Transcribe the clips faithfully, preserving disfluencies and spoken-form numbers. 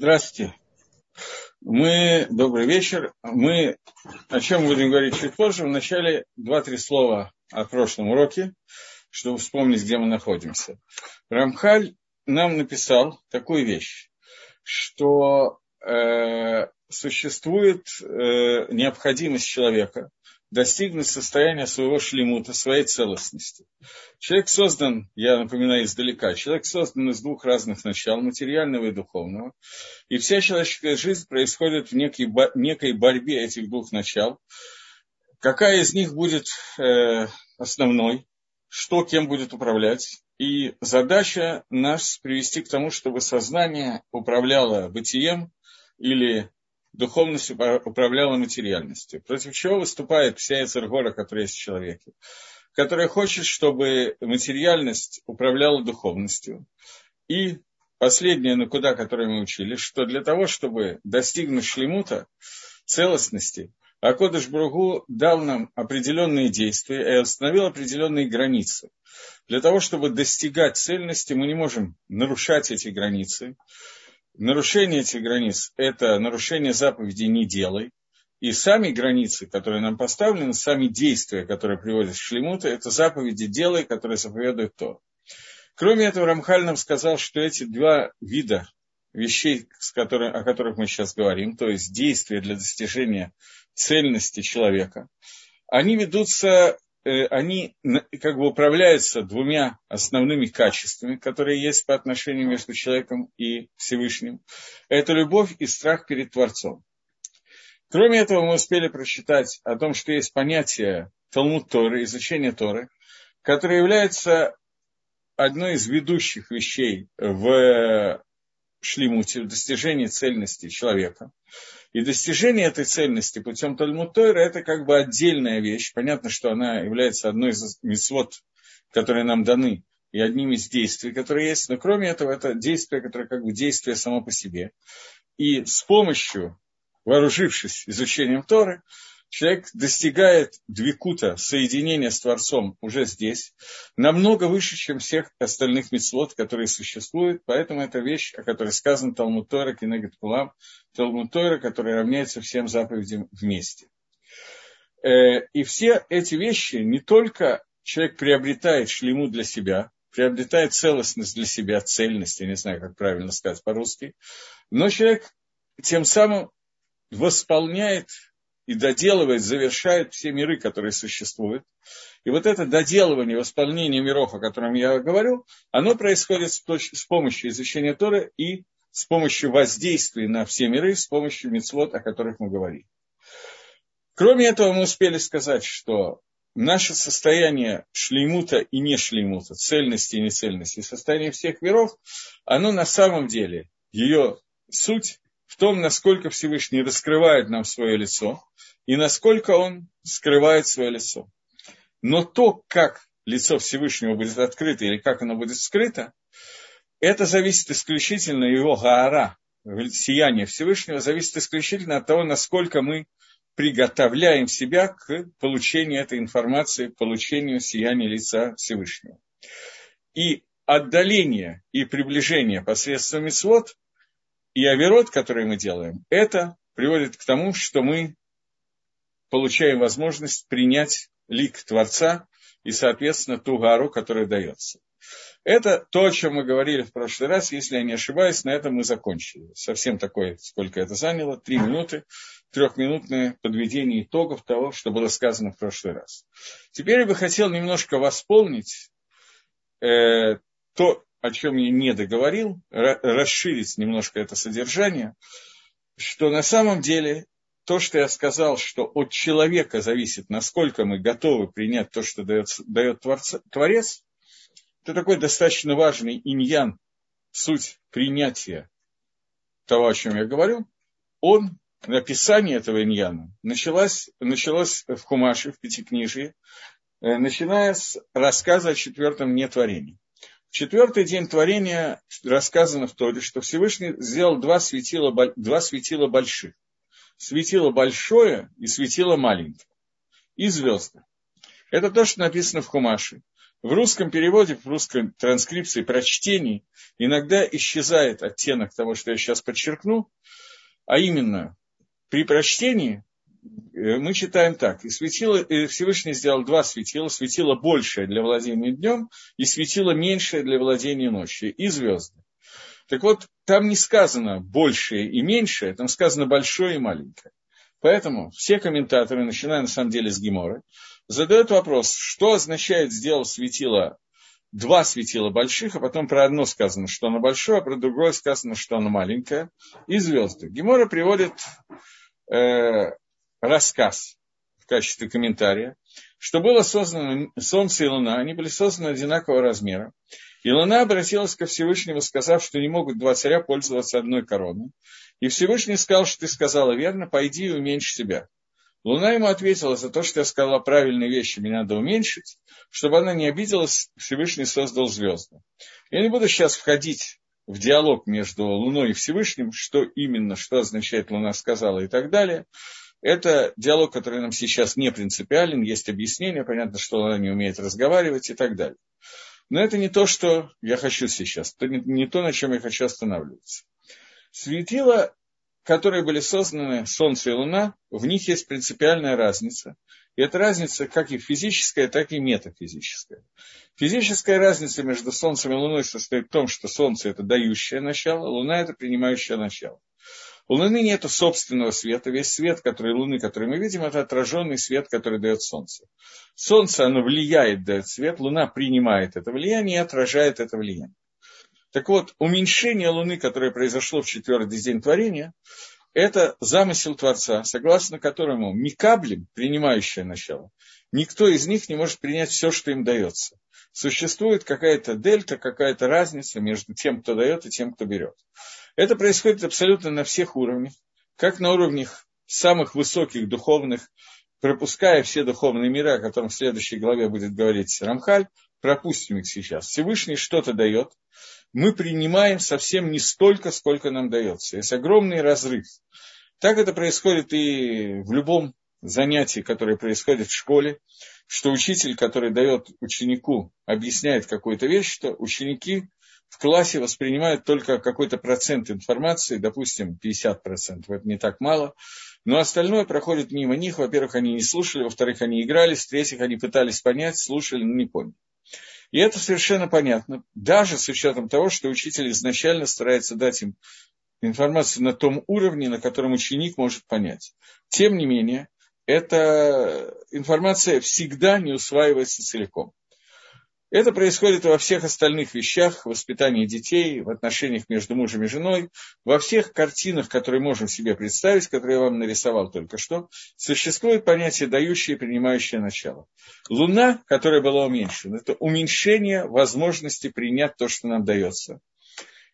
Здравствуйте. Мы... Добрый вечер. Мы о чем будем говорить чуть позже. Вначале два-три слова о прошлом уроке, чтобы вспомнить, где мы находимся. Рамхаль нам написал такую вещь, что э, существует э, необходимость человека достигнуть состояния своего шлемута, своей целостности. Человек создан, я напоминаю издалека, человек создан из двух разных начал, материального и духовного. И вся человеческая жизнь происходит в некой, некой борьбе этих двух начал. Какая из них будет э, основной, что кем будет управлять. И задача нас привести к тому, чтобы сознание управляло бытием или духовность управляла материальностью. Против чего выступает вся эцергора, которая есть в человеке, которая хочет, чтобы материальность управляла духовностью. И последнее, на куда, которое мы учили, что для того, чтобы достигнуть шлемута, целостности, Акодыш Бругу дал нам определенные действия и установил определенные границы. Для того, чтобы достигать цельности, мы не можем нарушать эти границы. Нарушение этих границ – это нарушение заповедей «не делай». И сами границы, которые нам поставлены, сами действия, которые приводят к шлемуту, это заповеди «делай», которые заповедуют Тора. Кроме этого, Рамхаль нам сказал, что эти два вида вещей, с которыми, о которых мы сейчас говорим, то есть действия для достижения цельности человека, они ведутся, они как бы управляются двумя основными качествами, которые есть по отношению между человеком и Всевышним. Это любовь и страх перед Творцом. Кроме этого, мы успели прочитать о том, что есть понятие Талмуд Торы, изучение Торы, которое является одной из ведущих вещей в шлемуте, в достижении цельности человека. И достижение этой цельности путем Талмуд Тора – это как бы отдельная вещь. Понятно, что она является одной из мицвот, которые нам даны, и одним из действий, которые есть. Но кроме этого, это действие, которое как бы действие само по себе. И с помощью, вооружившись изучением Торы, человек достигает двикута, соединения с Творцом уже здесь, намного выше, чем всех остальных мицвот, которые существуют. Поэтому это вещь, о которой сказано Талмуд Тора, кенегед кулам, Талмуд Тора, которая равняется всем заповедям вместе. И все эти вещи, не только человек приобретает шлему для себя, приобретает целостность для себя, цельность, я не знаю, как правильно сказать по-русски, но человек тем самым восполняет и доделывает, завершает все миры, которые существуют. И вот это доделывание, восполнение миров, о котором я говорю, оно происходит с помощью изучения Торы и с помощью воздействия на все миры, с помощью мицвот, о которых мы говорили. Кроме этого, мы успели сказать, что наше состояние шлеймута и не шлеймута, цельности и нецельности, состояние всех миров, оно на самом деле, ее суть в том, насколько Всевышний раскрывает нам свое лицо, и насколько он скрывает свое лицо. Но то, как лицо Всевышнего будет открыто или как оно будет скрыто, это зависит исключительно, его гаара, сияние Всевышнего, зависит исключительно от того, насколько мы приготовляем себя к получению этой информации, к получению сияния лица Всевышнего. И отдаление и приближение посредством мицвот и аверот, который мы делаем, это приводит к тому, что мы получаем возможность принять лик Творца и, соответственно, ту гару, которая дается. Это то, о чем мы говорили в прошлый раз, если я не ошибаюсь, на этом мы закончили. Совсем такое, сколько это заняло, три минуты, трехминутное подведение итогов того, что было сказано в прошлый раз. Теперь я бы хотел немножко восполнить э, то, о чем я не договорил, расширить немножко это содержание, что на самом деле то, что я сказал, что от человека зависит, насколько мы готовы принять то, что дает, дает Творец, это такой достаточно важный иньян, суть принятия того, о чем я говорю, он, описание этого иньяна началось, началось в Хумаше, в Пятикнижии, начиная с рассказа о четвертом нетворении. В четвертый день творения рассказано в Торе, что Всевышний сделал два светила, два светила больших. Светило большое и светило маленькое. И звезды. Это то, что написано в Хумаше. В русском переводе, в русской транскрипции, прочтении иногда исчезает оттенок того, что я сейчас подчеркну, а именно при прочтении мы читаем так. И светило, и Всевышний сделал два светила. Светило большее для владения днем и светило меньшее для владения ночью. И звезды. Так вот, там не сказано большее и меньшее, там сказано большое и маленькое. Поэтому все комментаторы, начиная на самом деле с Геморы, задают вопрос, что означает сделал светило, два светила больших, а потом про одно сказано, что оно большое, а про другое сказано, что оно маленькое, и звезды. Гемора приводит э, рассказ в качестве комментария, что было создано Солнце и Луна, они были созданы одинакового размера, и Луна обратилась ко Всевышнему, сказав, что не могут два царя пользоваться одной короной. И Всевышний сказал, что ты сказала верно, пойди и уменьши себя. Луна ему ответила: за то, что я сказала правильные вещи, мне надо уменьшить. Чтобы она не обиделась, Всевышний создал звезды. Я не буду сейчас входить в диалог между Луной и Всевышним, что именно, что означает Луна сказала и так далее. Это диалог, который нам сейчас не принципиален, есть объяснение, понятно, что Луна не умеет разговаривать и так далее. Но это не то, что я хочу сейчас, не то, на чем я хочу останавливаться. Светила, которые были созданы Солнце и Луна, в них есть принципиальная разница. И эта разница как и физическая, так и метафизическая. Физическая разница между Солнцем и Луной состоит в том, что Солнце – это дающее начало, Луна – это принимающее начало. У Луны нет собственного света. Весь свет, который Луны, который мы видим, это отраженный свет, который дает Солнце. Солнце, оно влияет, дает свет. Луна принимает это влияние и отражает это влияние. Так вот, уменьшение Луны, которое произошло в четвертый день творения, это замысел Творца, согласно которому микаблим, принимающее начало, никто из них не может принять все, что им дается. Существует какая-то дельта, какая-то разница между тем, кто дает, и тем, кто берет. Это происходит абсолютно на всех уровнях, как на уровнях самых высоких духовных, пропуская все духовные миры, о котором в следующей главе будет говорить Рамхаль, пропустим их сейчас. Всевышний что-то дает, мы принимаем совсем не столько, сколько нам дается. Есть огромный разрыв. Так это происходит и в любом занятии, которое происходит в школе, что учитель, который дает ученику, объясняет какую-то вещь, что ученики в классе воспринимают только какой-то процент информации, допустим, пятьдесят процентов, это не так мало, но остальное проходит мимо них. Во-первых, они не слушали, во-вторых, они игрались, в-третьих, они пытались понять, слушали, но не поняли. И это совершенно понятно, даже с учетом того, что учитель изначально старается дать им информацию на том уровне, на котором ученик может понять. Тем не менее, эта информация всегда не усваивается целиком. Это происходит во всех остальных вещах, в воспитании детей, в отношениях между мужем и женой, во всех картинах, которые можем себе представить, которые я вам нарисовал только что, существует понятие дающее и принимающее начало. Луна, которая была уменьшена, это уменьшение возможности принять то, что нам дается.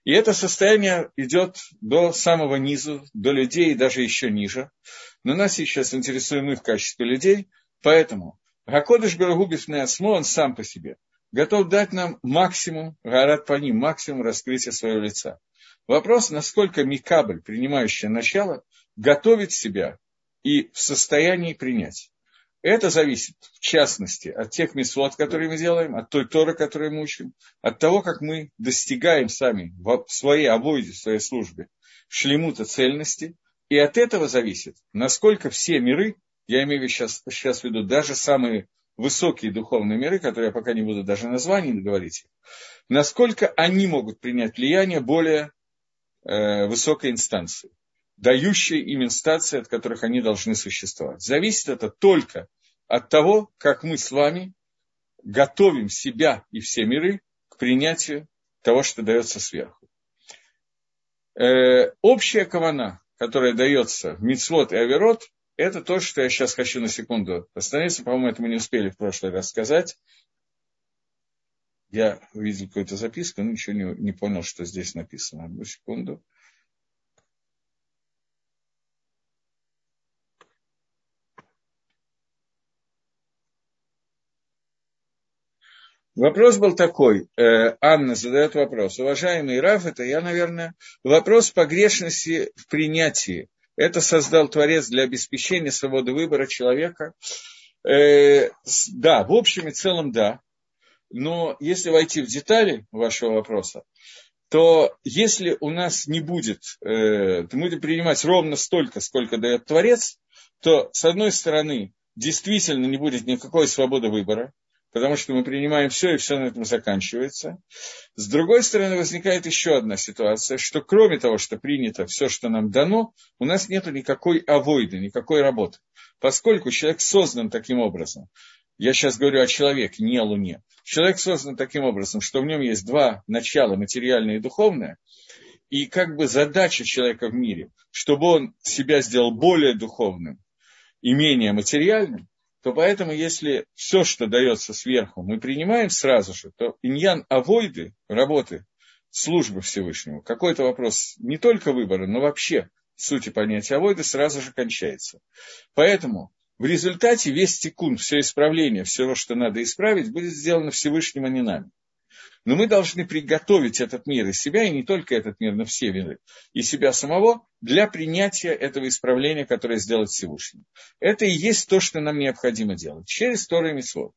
И это состояние идет до самого низу, до людей и даже еще ниже. Но нас сейчас интересуем мы в качестве людей, поэтому Гакодыш Барагу Бифнеасмо, он сам по себе готов дать нам максимум, гарат по ним, максимум раскрытия своего лица. Вопрос, насколько микабль, принимающее начало, готовит себя и в состоянии принять. Это зависит, в частности, от тех мицвот, которые мы делаем, от той Торы, которую мы учим, от того, как мы достигаем сами в своей обойде, в своей службе шлемута цельности. И от этого зависит, насколько все миры, я имею в виду сейчас, сейчас в виду даже самые высокие духовные миры, которые я пока не буду даже названий говорить, насколько они могут принять влияние более э, высокой инстанции, дающей им инстанции, от которых они должны существовать. Зависит это только от того, как мы с вами готовим себя и все миры к принятию того, что дается сверху. Э, общая кавана, которая дается в мицвот и аверот, это то, что я сейчас хочу на секунду остановиться. По-моему, это мы не успели в прошлый раз сказать. Я увидел какую-то записку, но ничего не, не понял, что здесь написано. Одну секунду. Вопрос был такой. Анна задает вопрос. Уважаемый Раф, это я, наверное, вопрос погрешности в принятии. Это создал Творец для обеспечения свободы выбора человека. Э, да, в общем и целом да. Но если войти в детали вашего вопроса, то если у нас не будет, э, мы будем принимать ровно столько, сколько дает Творец, то, с одной стороны, действительно не будет никакой свободы выбора, потому что мы принимаем все, и все на этом заканчивается. С другой стороны, возникает еще одна ситуация, что кроме того, что принято все, что нам дано, у нас нет никакой авойды, никакой работы. Поскольку человек создан таким образом, я сейчас говорю о человеке, не о Луне, человек создан таким образом, что в нем есть два начала, материальное и духовное, и как бы задача человека в мире, чтобы он себя сделал более духовным и менее материальным, то поэтому, если все, что дается сверху, мы принимаем сразу же, то иньян авойды, работы, службы Всевышнему, какой-то вопрос не только выбора, но вообще сути понятия авойды сразу же кончается. Поэтому в результате весь тикун, все исправление, все, что надо исправить, будет сделано Всевышним, а не нами. Но мы должны приготовить этот мир и себя, и не только этот мир, но все миры, и себя самого, для принятия этого исправления, которое сделает Всевышний. Это и есть то, что нам необходимо делать через Тору и Мицвот.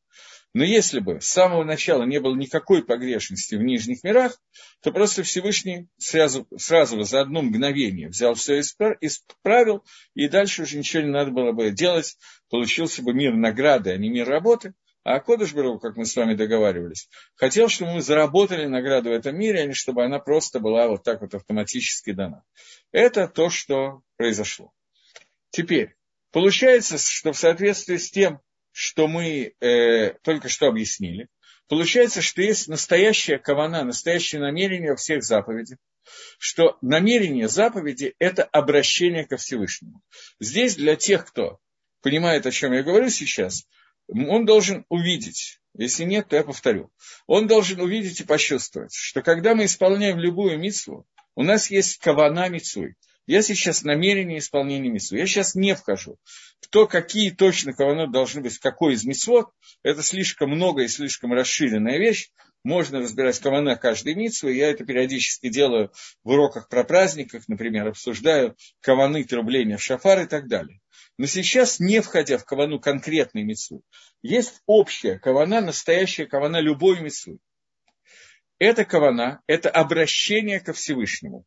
Но если бы с самого начала не было никакой погрешности в нижних мирах, то просто Всевышний сразу, сразу за одно мгновение взял все исправил, и дальше уже ничего не надо было бы делать. Получился бы мир награды, а не мир работы. А Акодыш Барух, как мы с вами договаривались, хотел, чтобы мы заработали награду в этом мире, а не чтобы она просто была вот так вот автоматически дана. Это то, что произошло. Теперь, получается, что в соответствии с тем, что мы э, только что объяснили, получается, что есть настоящая кавана, настоящее намерение во всех заповедях, что намерение заповеди – это обращение ко Всевышнему. Здесь для тех, кто понимает, о чем я говорю сейчас, он должен увидеть, если нет, то я повторю, он должен увидеть и почувствовать, что когда мы исполняем любую мицву, у нас есть кавана мицвы. Я сейчас намерение исполнения мицвы. Я сейчас не вхожу в то, какие точно кавана должны быть, какой из мицвот. Это слишком много и слишком расширенная вещь. Можно разбирать кавана каждой мицвы. Я это периодически делаю в уроках про праздниках, например, обсуждаю каваны, трубления в шафар и так далее. Но сейчас, не входя в кавану конкретной мицвы, есть общая кавана, настоящая кавана любой мицвы. Это кавана, это обращение ко Всевышнему,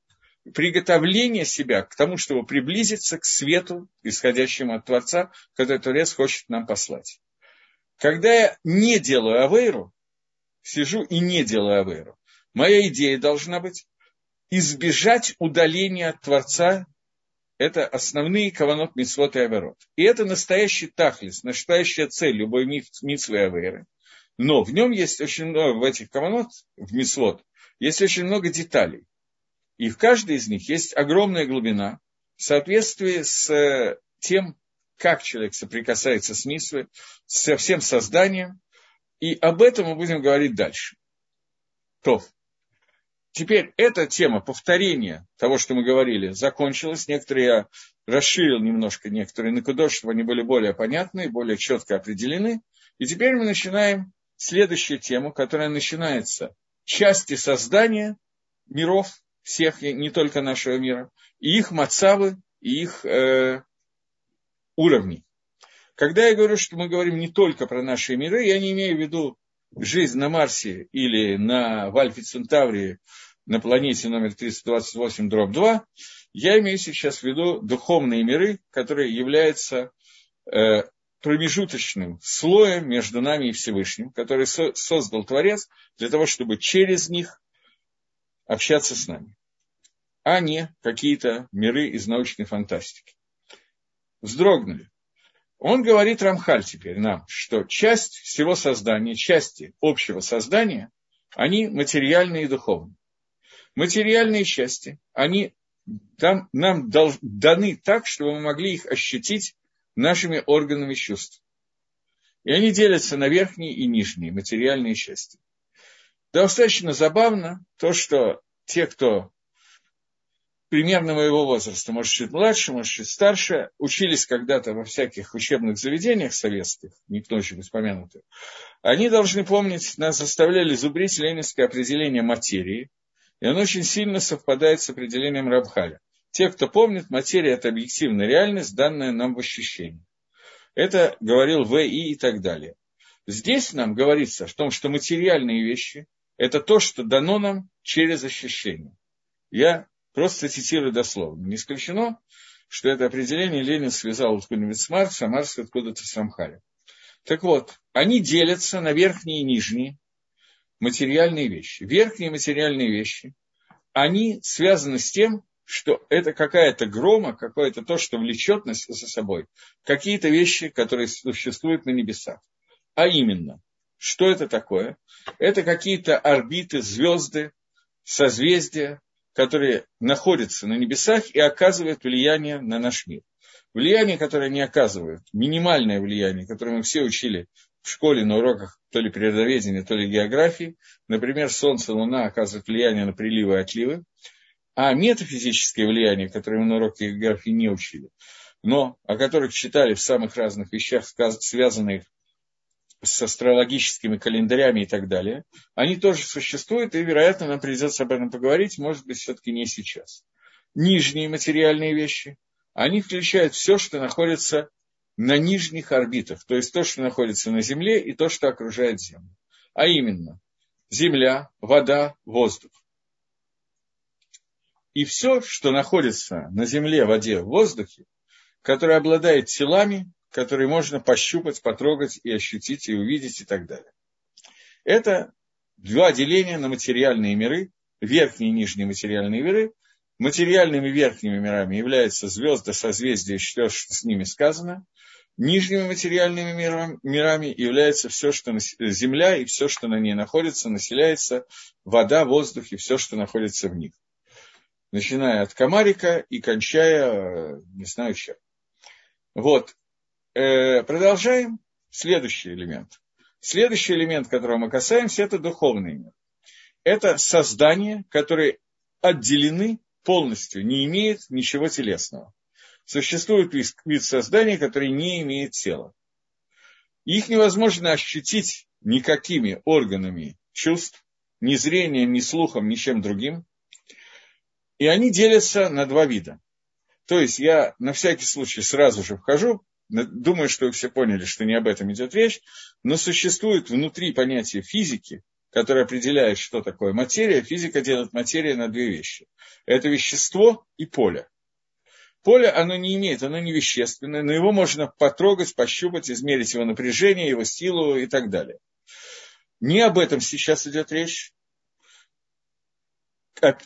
приготовление себя к тому, чтобы приблизиться к свету, исходящему от Творца, который Творец хочет нам послать. Когда я не делаю авейру, сижу и не делаю авейру, моя идея должна быть избежать удаления от Творца. Это основные каванот, мицвот и аверот. И это настоящий тахлис, настоящая цель любой мицвы и аверы. Но в нем есть очень много, в этих каванот, в мицвот, есть очень много деталей. И в каждой из них есть огромная глубина в соответствии с тем, как человек соприкасается с мицвой, со всем созданием. И об этом мы будем говорить дальше. Тов. Теперь эта тема повторения того, что мы говорили, закончилась. Некоторые я расширил немножко, некоторые накудош, чтобы они были более понятны, более четко определены. И теперь мы начинаем следующую тему, которая начинается части создания миров всех, не только нашего мира, и их мацавы, и их э, уровни. Когда я говорю, что мы говорим не только про наши миры, я не имею в виду жизнь на Марсе или на Альфе Центавре на планете номер триста двадцать восемь дробь два, я имею сейчас в виду духовные миры, которые являются э, промежуточным слоем между нами и Всевышним, который со- создал Творец для того, чтобы через них общаться с нами, а не какие-то миры из научной фантастики. Вздрогнули. Он говорит, Рамхаль теперь нам, что часть всего создания, части общего создания, они материальные и духовные. Материальные части, они там, нам дол, даны так, чтобы мы могли их ощутить нашими органами чувств. И они делятся на верхние и нижние материальные части. Достаточно забавно то, что те, кто примерно моего возраста, может, чуть младше, может, чуть старше, учились когда-то во всяких учебных заведениях советских, не к ночи вспомянутых, они должны помнить, нас заставляли зубрить ленинское определение материи, и оно очень сильно совпадает с определением Рамхаля. Те, кто помнит, материя – это объективная реальность, данная нам в ощущении. Это говорил В.И. и так далее. Здесь нам говорится о том, что материальные вещи – это то, что дано нам через ощущение. Я просто цитирую дословно. Не исключено, что это определение Ленин связал откуда-нибудь с Марса, а Марс откуда-то с Рамхаля. Так вот, они делятся на верхние и нижние материальные вещи. Верхние материальные вещи, они связаны с тем, что это какая-то грома, какое-то то, что влечет нас за собой, какие-то вещи, которые существуют на небесах. А именно, что это такое? Это какие-то орбиты, звезды, созвездия, которые находятся на небесах и оказывают влияние на наш мир. Влияние, которое они оказывают, минимальное влияние, которое мы все учили в школе на уроках то ли природоведения, то ли географии. Например, Солнце, Луна оказывают влияние на приливы и отливы. А метафизическое влияние, которое мы на уроке географии не учили, но о которых читали в самых разных вещах, связанных с астрологическими календарями и так далее, они тоже существуют, и, вероятно, нам придется об этом поговорить, может быть, все-таки не сейчас. Нижние материальные вещи, они включают все, что находится на нижних орбитах, то есть то, что находится на Земле и то, что окружает Землю. А именно, Земля, вода, воздух. И все, что находится на земле, воде, в воздухе, которое обладает телами, которые можно пощупать, потрогать и ощутить, и увидеть, и так далее. Это два деления на материальные миры, верхние и нижние материальные миры. Материальными верхними мирами являются звезды, созвездия, все, что с ними сказано. Нижними материальными мирами, мирами является все, что земля, и все, что на ней находится, населяется, вода, воздух и все, что находится в них. Начиная от комарика и кончая, не знаю, чем. Вот. Э, продолжаем. Следующий элемент. Следующий элемент, которого мы касаемся, это духовный мир. Это создания, которые отделены полностью, не имеют ничего телесного. Существует вид создания, который не имеет тела. Их невозможно ощутить никакими органами чувств, ни зрением, ни слухом, ничем другим. И они делятся на два вида. То есть я на всякий случай сразу же вхожу, думаю, что вы все поняли, что не об этом идет речь, но существует внутри понятие физики, которое определяет, что такое материя. Физика делит материю на две вещи. Это вещество и поле. Поле оно не имеет, оно не вещественное, но его можно потрогать, пощупать, измерить его напряжение, его силу и так далее. Не об этом сейчас идет речь.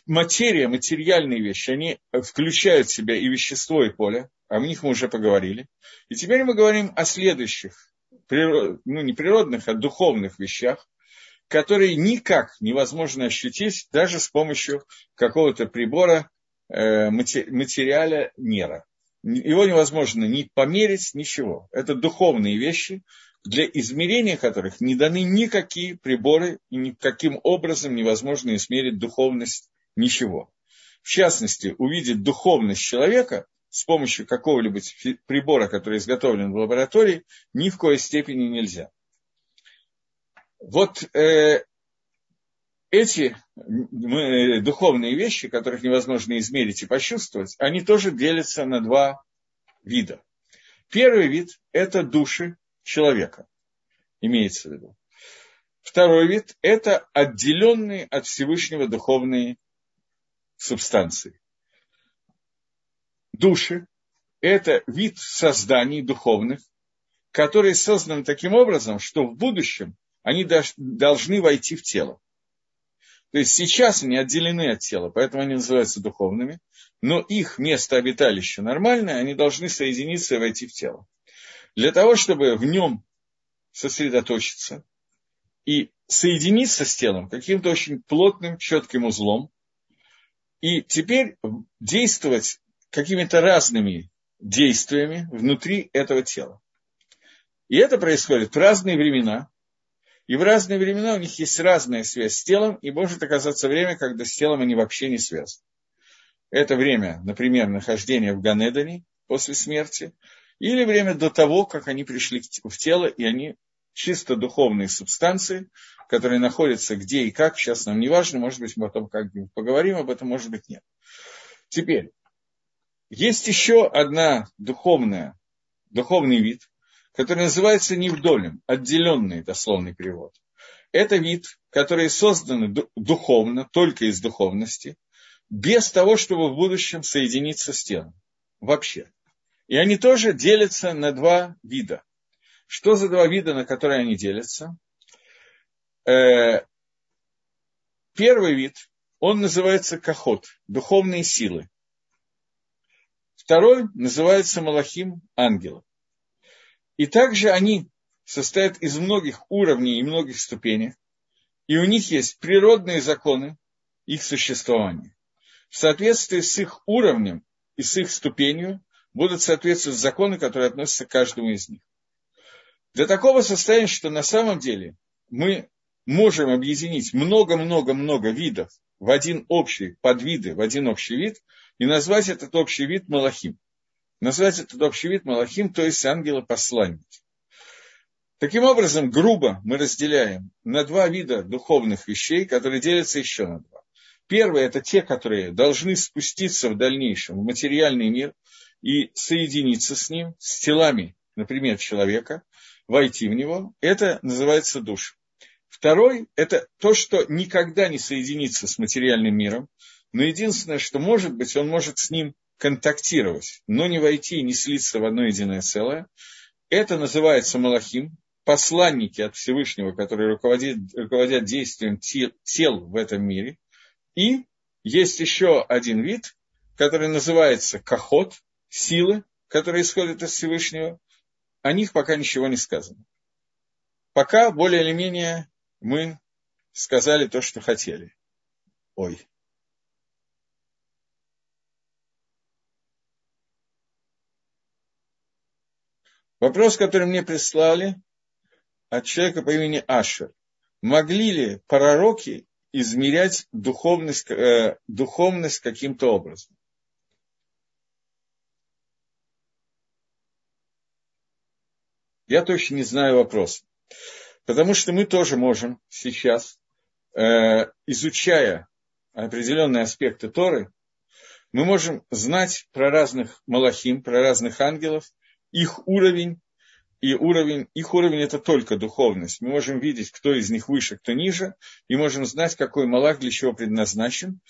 Материя, материальные вещи, они включают в себя и вещество, и поле. О них мы уже поговорили. И теперь мы говорим о следующих, природ, ну не природных, а духовных вещах, которые никак невозможно ощутить даже с помощью какого-то прибора, э, материала нера. Его невозможно ни померить, ничего. Это духовные вещи, для измерения которых не даны никакие приборы, и никаким образом невозможно измерить духовность ничего. В частности, увидеть духовность человека с помощью какого-либо прибора, который изготовлен в лаборатории, ни в коей степени нельзя. Вот э, эти э, духовные вещи, которых невозможно измерить и почувствовать, они тоже делятся на два вида. Первый вид – это души человека, имеется в виду. Второй вид – это отделенные от Всевышнего духовные субстанции. Души – это вид созданий духовных, которые созданы таким образом, что в будущем они должны войти в тело. То есть сейчас они отделены от тела, поэтому они называются духовными, но их место обиталища нормальное, они должны соединиться и войти в тело. Для того, чтобы в нем сосредоточиться и соединиться с телом каким-то очень плотным, четким узлом, и теперь действовать какими-то разными действиями внутри этого тела. И это происходит в разные времена, и в разные времена у них есть разная связь с телом, и может оказаться время, когда с телом они вообще не связаны. Это время, например, нахождения в Ган Эдене после смерти, или время до того, как они пришли в тело, и они чисто духовные субстанции, которые находятся где и как, сейчас нам не важно, может быть, мы потом как-нибудь поговорим об этом, может быть, нет. Теперь, есть еще одна духовная, духовный вид, который называется невдолим, отделенный, дословный перевод. Это вид, который создан духовно, только из духовности, без того, чтобы в будущем соединиться с телом. Вообще. И они тоже делятся на два вида. Что за два вида, на которые они делятся? Первый вид, он называется кахот, духовные силы. Второй называется малахим, ангелы. И также они состоят из многих уровней и многих ступеней. И у них есть природные законы их существования. В соответствии с их уровнем и с их ступенью будут соответствовать законы, которые относятся к каждому из них. До такого состояния, что на самом деле мы можем объединить много-много-много видов в один общий, подвиды в один общий вид, и назвать этот общий вид малахим. Назвать этот общий вид малахим, то есть ангелы-посланники. Таким образом, грубо мы разделяем на два вида духовных вещей, которые делятся еще на два. Первое – это те, которые должны спуститься в дальнейшем в материальный мир и соединиться с ним, с телами, например, человека, войти в него. Это называется душа. Второй – это то, что никогда не соединится с материальным миром, но единственное, что может быть, он может с ним контактировать, но не войти и не слиться в одно единое целое. Это называется малахим, посланники от Всевышнего, которые руководят, руководят действием тел, тел в этом мире. И есть еще один вид, который называется кахот, силы, которые исходят из Всевышнего. О них пока ничего не сказано. Пока более или менее мы сказали то, что хотели. Ой. Вопрос, который мне прислали от человека по имени Ашер. Могли ли пророки измерять духовность, э, духовность каким-то образом? Я точно не знаю вопроса. Потому что мы тоже можем сейчас, э, изучая определенные аспекты Торы, мы можем знать про разных малахим, про разных ангелов, их уровень, и уровень, их уровень – это только духовность. Мы можем видеть, кто из них выше, кто ниже, и можем знать, какой малах для чего предназначен,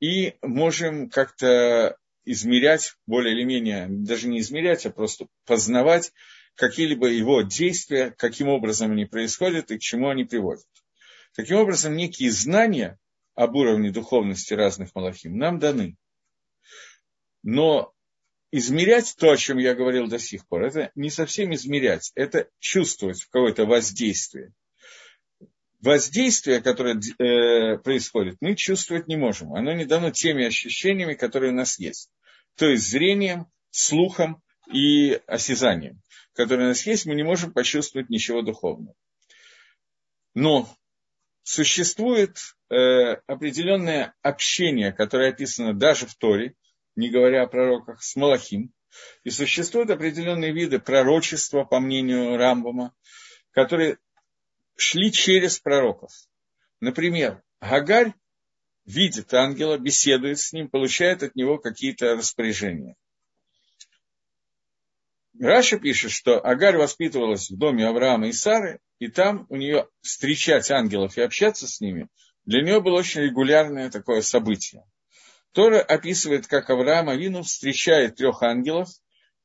и можем как-то измерять, более или менее, даже не измерять, а просто познавать какие-либо его действия, каким образом они происходят и к чему они приводят. Таким образом, некие знания об уровне духовности разных малахим нам даны. Но измерять то, о чем я говорил до сих пор, это не совсем измерять, это чувствовать какое-то воздействие. Воздействие, которое э, происходит, мы чувствовать не можем. Оно не дано теми ощущениями, которые у нас есть. То есть зрением, слухом и осязанием, которые у нас есть, мы не можем почувствовать ничего духовного. Но существует э, определенное общение, которое описано даже в Торе, не говоря о пророках, с малахим. И существуют определенные виды пророчества, по мнению Рамбама, которые шли через пророков. Например, Агарь видит ангела, беседует с ним, получает от него какие-то распоряжения. Раши пишет, что Агарь воспитывалась в доме Авраама и Сары, и там у нее встречать ангелов и общаться с ними, для нее было очень регулярное такое событие. Тора описывает, как Авраам Авину встречает трех ангелов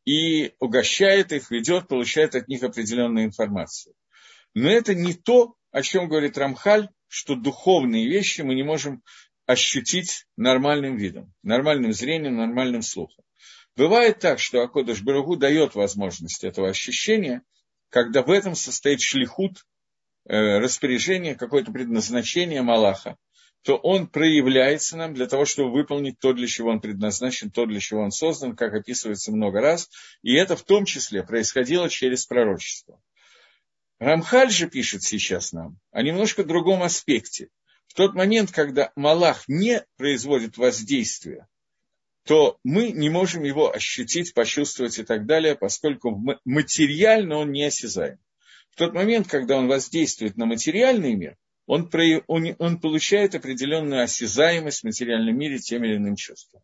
и угощает их, ведет, получает от них определенную информацию. Но это не то, о чем говорит Рамхаль, что духовные вещи мы не можем ощутить нормальным видом, нормальным зрением, нормальным слухом. Бывает так, что Акодыш Баругу дает возможность этого ощущения, когда в этом состоит шлихут, распоряжение, какое-то предназначение Малаха, то он проявляется нам для того, чтобы выполнить то, для чего он предназначен, то, для чего он создан, как описывается много раз. И это в том числе происходило через пророчество. Рамхаль же пишет сейчас нам о немножко другом аспекте. В тот момент, когда Малах не производит воздействия, то мы не можем его ощутить, почувствовать и так далее, поскольку материально он не осязаем. В тот момент, когда он воздействует на материальный мир, Он, про, он, он получает определенную осязаемость в материальном мире тем или иным чувством.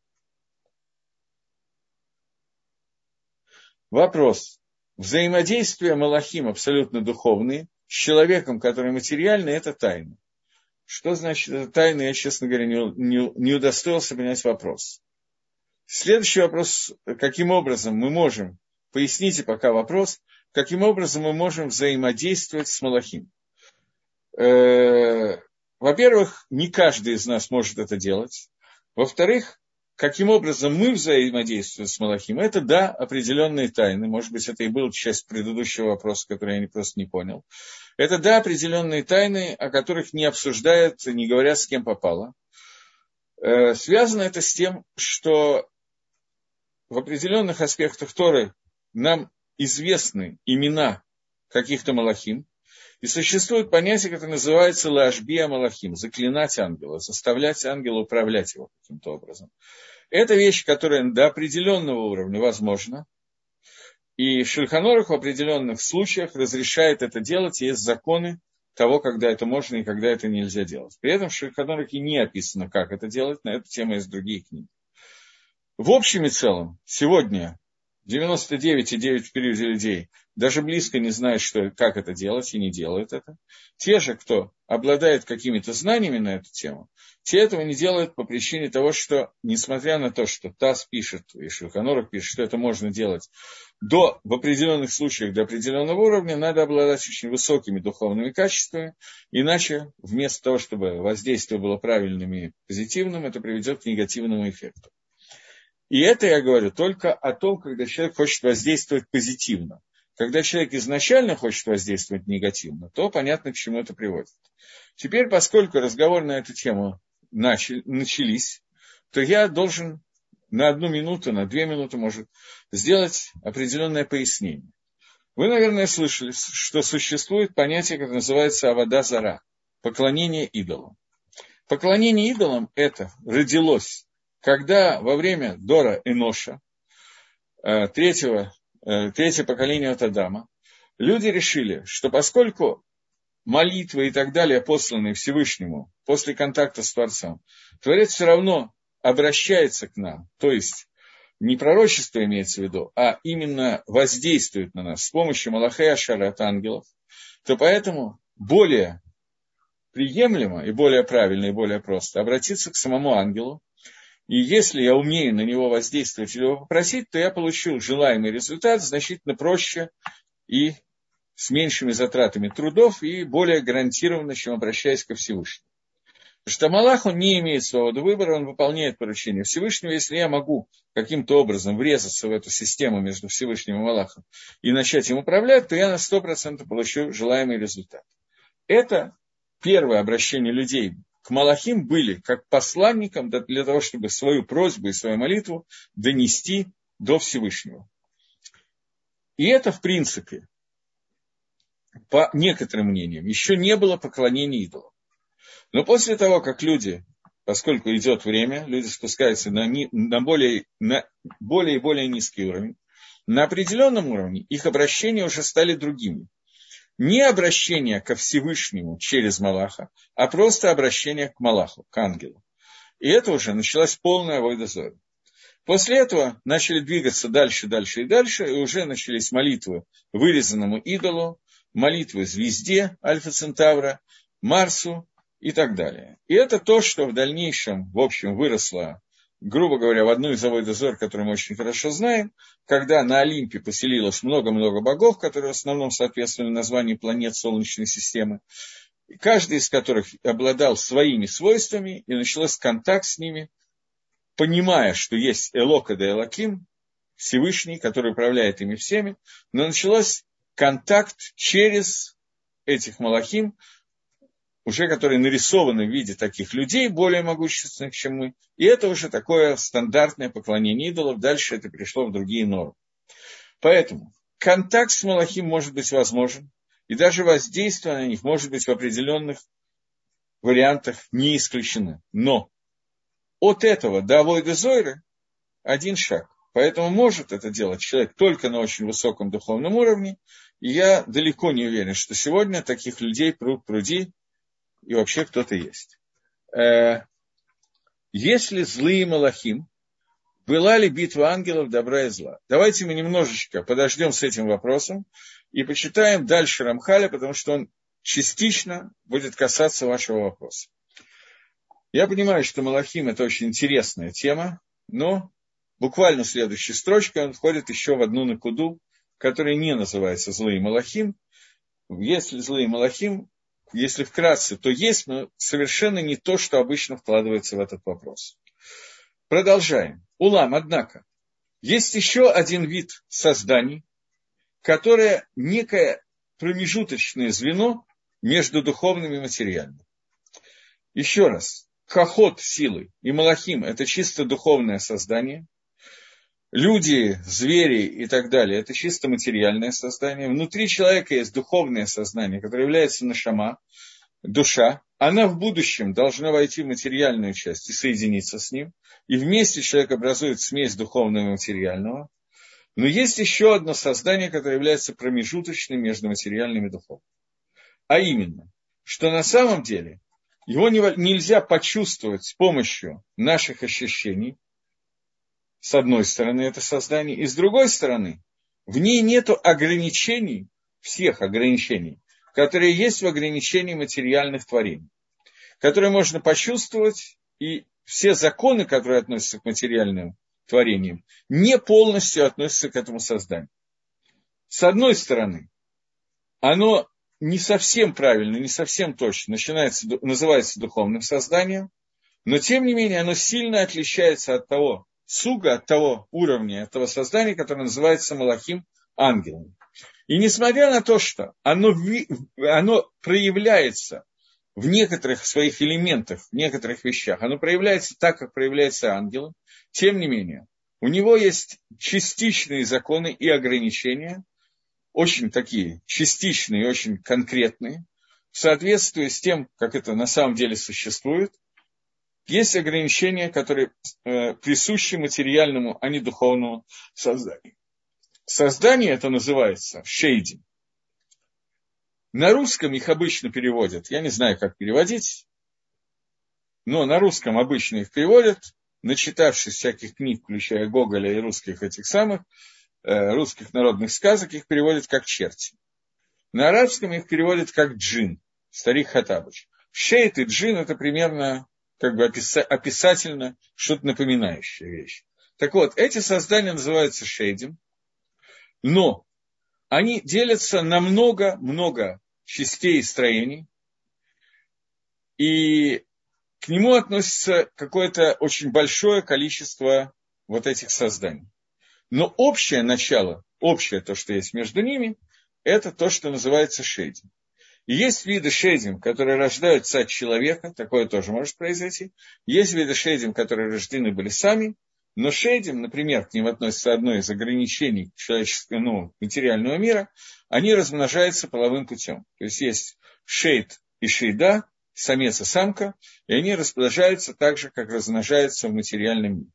Вопрос. Взаимодействие малахим абсолютно духовные с человеком, который материальный, это тайна. Что значит это тайна, я, честно говоря, не, не, не удостоился понять вопрос. Следующий вопрос, каким образом мы можем, поясните пока вопрос, каким образом мы можем взаимодействовать с малахим? Э-э- во-первых, не каждый из нас может это делать. Во-вторых, каким образом мы взаимодействуем с малахим? Это, да, определенные тайны. Может быть, это и была часть предыдущего вопроса, который я просто не понял. Это, да, определенные тайны, о которых не обсуждают, не говорят, с кем попало. Связано это с тем, что в определенных аспектах Торы нам известны имена каких-то малахим. И существует понятие, которое называется лаашбия малахим, заклинать ангела, заставлять ангела управлять его каким-то образом. Это вещь, которая до определенного уровня возможна. И Шульхан Арух в определенных случаях разрешает это делать, есть законы того, когда это можно и когда это нельзя делать. При этом в Шульхан Арухе не описано, как это делать, на эту тему есть другие книги. В общем и целом, сегодня девяносто девять целых девять десятых процента людей даже близко не знают, что, как это делать, и не делают это. Те же, кто обладает какими-то знаниями на эту тему, те этого не делают по причине того, что, несмотря на то, что ТАСС пишет, и Шульхан Арух пишет, что это можно делать до, в определенных случаях до определенного уровня, надо обладать очень высокими духовными качествами, иначе вместо того, чтобы воздействие было правильным и позитивным, это приведет к негативному эффекту. И это я говорю только о том, когда человек хочет воздействовать позитивно. Когда человек изначально хочет воздействовать негативно, то понятно, к чему это приводит. Теперь, поскольку разговор на эту тему начали, начались, то я должен на одну минуту, на две минуты, может, сделать определенное пояснение. Вы, наверное, слышали, что существует понятие, которое называется «авода зара» – поклонение идолам. Поклонение идолам – это родилось, когда во время Дора Эноша, третьего, третье поколение от Адама, люди решили, что поскольку молитвы и так далее, посланные Всевышнему после контакта с Творцом, Творец все равно обращается к нам, то есть не пророчество имеется в виду, а именно воздействует на нас с помощью Малахей и Ашера от ангелов, то поэтому более приемлемо и более правильно и более просто обратиться к самому ангелу. И если я умею на него воздействовать или его попросить, то я получу желаемый результат значительно проще и с меньшими затратами трудов и более гарантированно, чем обращаясь ко Всевышнему. Потому что Малах, он не имеет свободы выбора, он выполняет поручение Всевышнего. Если я могу каким-то образом врезаться в эту систему между Всевышним и Малахом и начать им управлять, то я на сто процентов получу желаемый результат. Это первое обращение людей к малахим были как посланникам для того, чтобы свою просьбу и свою молитву донести до Всевышнего. И это, в принципе, по некоторым мнениям, еще не было поклонения идолам. Но после того, как люди, поскольку идет время, люди спускаются на, ни, на, более, на более и более низкий уровень, на определенном уровне их обращения уже стали другими. Не обращение ко Всевышнему через Малаха, а просто обращение к Малаху, к ангелу. И это уже началась полная авода зара. После этого начали двигаться дальше, дальше и дальше, и уже начались молитвы вырезанному идолу, молитвы звезде Альфа Центавра, Марсу и так далее. И это то, что в дальнейшем, в общем, выросло, грубо говоря, в одну из авод зар, которую мы очень хорошо знаем, когда на Олимпе поселилось много-много богов, которые в основном соответствовали названию планет Солнечной системы, каждый из которых обладал своими свойствами, и начался контакт с ними, понимая, что есть Элока да Элоким, Всевышний, который управляет ими всеми, но начался контакт через этих малахим, уже которые нарисованы в виде таких людей, более могущественных, чем мы. И это уже такое стандартное поклонение идолов. Дальше это пришло в другие нормы. Поэтому контакт с малахим может быть возможен. И даже воздействие на них может быть в определенных вариантах не исключено. Но от этого до аводы зары один шаг. Поэтому может это делать человек только на очень высоком духовном уровне. И я далеко не уверен, что сегодня таких людей пруд-пруди, и вообще кто-то есть. Если злые малахим Была ли битва ангелов добра и зла? Давайте мы немножечко подождем с этим вопросом и почитаем дальше Рамхаля, потому что он частично будет касаться вашего вопроса. Я понимаю, что Малахим – это очень интересная тема, но буквально следующей строчкой он входит еще в одну накуду, которая не называется «Злые Малахим». Если «Злые Малахим», если вкратце, то есть, но совершенно не то, что обычно вкладывается в этот вопрос. Продолжаем. Улам, однако, есть еще один вид созданий, которое некое промежуточное звено между духовным и материальным. Еще раз. Кахот силы и Малахим – это чисто духовное создание. Люди, звери и так далее – это чисто материальное создание. Внутри человека есть духовное сознание, которое является нашама, душа. Она в будущем должна войти в материальную часть и соединиться с ним. И вместе человек образует смесь духовного и материального. Но есть еще одно создание, которое является промежуточным между материальным и духовным. А именно, что на самом деле его нельзя почувствовать с помощью наших ощущений. С одной стороны, это создание. И с другой стороны, в ней нет ограничений, всех ограничений, которые есть в ограничении материальных творений, которые можно почувствовать, и все законы, которые относятся к материальным творениям, не полностью относятся к этому созданию. С одной стороны, оно не совсем правильно, не совсем точно начинается, называется духовным созданием, но тем не менее оно сильно отличается от того суга, от того уровня, от того создания, которое называется Малахим, ангелом. И несмотря на то, что оно, оно проявляется в некоторых своих элементах, в некоторых вещах, оно проявляется так, как проявляется ангелом, тем не менее, у него есть частичные законы и ограничения, очень такие частичные и очень конкретные, в соответствии с тем, как это на самом деле существует. Есть ограничения, которые присущи материальному, а не духовному созданию. Создание это называется шейдин. На русском их обычно переводят, я не знаю, как переводить, но на русском обычно их переводят, начитавшись всяких книг, включая Гоголя и русских этих самых, русских народных сказок, их переводят как черти. На арабском их переводят как джин, старик Хатабыч. Шейд и джин это примерно как бы описательно что-то напоминающая вещь. Так вот, эти создания называются шейдин. Но они делятся на много-много частей и строений, и к нему относится какое-то очень большое количество вот этих созданий. Но общее начало, общее то, что есть между ними, это то, что называется шейдин. И есть виды шейдин, которые рождаются от человека, такое тоже может произойти. Есть виды шейдин, которые рождены были сами. Но шейдим, например, к ним относится одно из ограничений человеческого, ну, материального мира, они размножаются половым путем. То есть есть шейд и шейда, самец и самка, и они размножаются так же, как размножаются в материальном мире.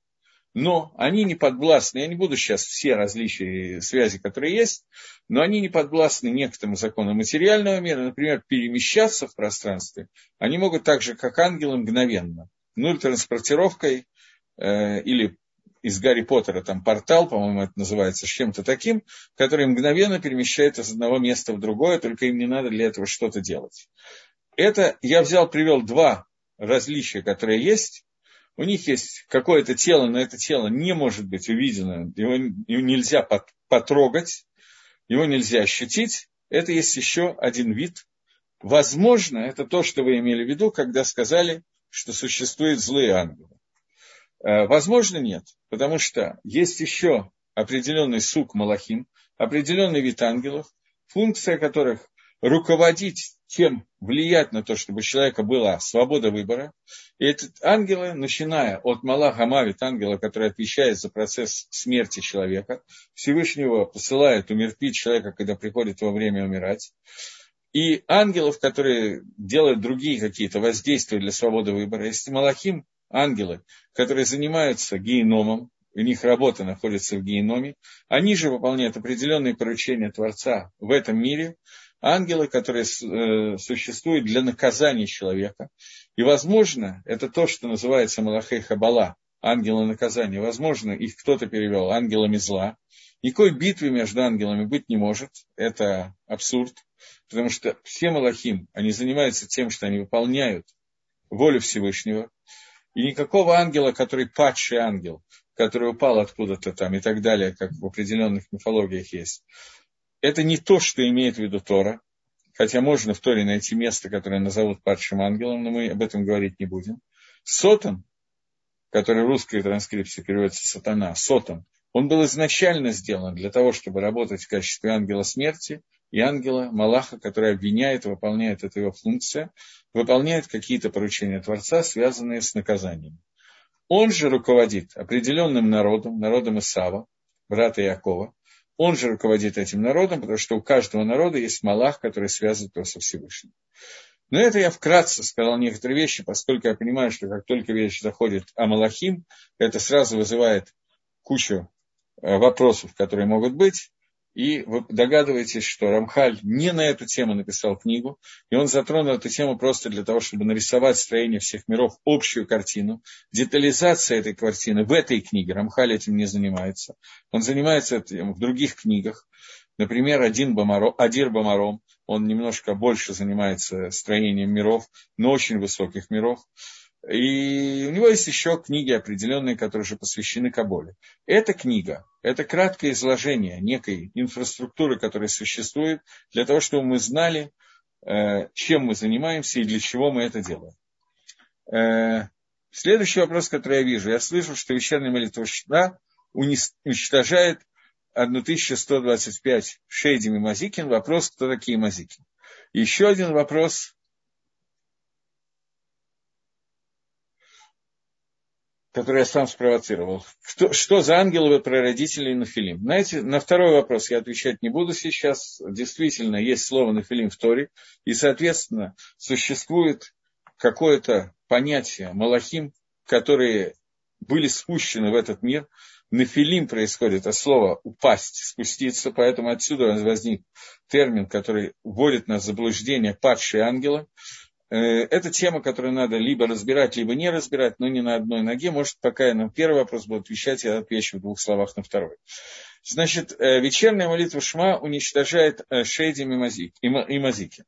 Но они не подвластны, я не буду сейчас все различия и связи, которые есть, но они не подвластны некоторым законам материального мира, например, перемещаться в пространстве, они могут так же, как ангелы, мгновенно, нуль транспортировкой э, или из Гарри Поттера, там портал, по-моему, это называется, с чем-то таким, который мгновенно перемещается из одного места в другое, только им не надо для этого что-то делать. Это я взял, привел два различия, которые есть. У них есть какое-то тело, но это тело не может быть увидено, его нельзя потрогать, его нельзя ощутить. Это есть еще один вид. Возможно, это то, что вы имели в виду, когда сказали, что существуют злые ангелы. Возможно, нет, потому что есть еще определенный суг Малахим, определенный вид ангелов, функция которых руководить тем, влиять на то, чтобы у человека была свобода выбора. И эти ангелы, начиная от Малаха Мавит, ангела, который отвечает за процесс смерти человека, Всевышнего посылает умертвить человека, когда приходит его время умирать. И ангелов, которые делают другие какие-то воздействия для свободы выбора, есть Малахим, ангелы, которые занимаются геномом, у них работа находится в геноме, они же выполняют определенные поручения Творца в этом мире, ангелы, которые э, существуют для наказания человека. И, возможно, это то, что называется Малахей Хабала, ангелы наказания возможны, их кто-то перевел ангелами зла. Никакой битвы между ангелами быть не может, это абсурд, потому что все малахим, они занимаются тем, что они выполняют волю Всевышнего, и никакого ангела, который падший ангел, который упал откуда-то там и так далее, как в определенных мифологиях есть, это не то, что имеет в виду Тора, хотя можно в Торе найти место, которое назовут падшим ангелом, но мы об этом говорить не будем. Сотан, который в русской транскрипции переводится «сатана», сотан, он был изначально сделан для того, чтобы работать в качестве ангела смерти и ангела Малаха, который обвиняет, выполняет, это его функция, выполняет какие-то поручения Творца, связанные с наказанием. Он же руководит определенным народом, народом Исава, брата Иакова. Он же руководит этим народом, потому что у каждого народа есть Малах, который связывает его со Всевышним. Но это я вкратце сказал некоторые вещи, поскольку я понимаю, что как только речь заходит о Малахим, это сразу вызывает кучу вопросов, которые могут быть. И вы догадываетесь, что Рамхаль не на эту тему написал книгу, и он затронул эту тему просто для того, чтобы нарисовать строение всех миров, общую картину. Детализация этой картины в этой книге, Рамхаль этим не занимается, он занимается этим в других книгах. Например, Адир Бамаром, он немножко больше занимается строением миров, но очень высоких миров. И у него есть еще книги определенные, которые же посвящены Каболе. Эта книга, это краткое изложение некой инфраструктуры, которая существует, для того, чтобы мы знали, чем мы занимаемся и для чего мы это делаем. Следующий вопрос, который я вижу. Я слышу, что вечерняя молитва Шма уничтожает тысяча сто двадцать пять шейдим и мазикин. Вопрос, кто такие мазикин. Еще один вопрос, который я сам спровоцировал. Кто, что за ангелы прародители Нефилим? Знаете, на второй вопрос я отвечать не буду сейчас. Действительно, есть слово Нефилим в Торе, и, соответственно, существует какое-то понятие Малахим, которые были спущены в этот мир. Нефилим происходит от слова «упасть», «спуститься», поэтому отсюда возник термин, который вводит нас в заблуждение «падшие ангелы». Это тема, которую надо либо разбирать, либо не разбирать, но не на одной ноге. Может, пока я на первый вопрос буду отвечать, я отвечу в двух словах на второй. Значит, вечерняя молитва Шма уничтожает шейдим и мазикин.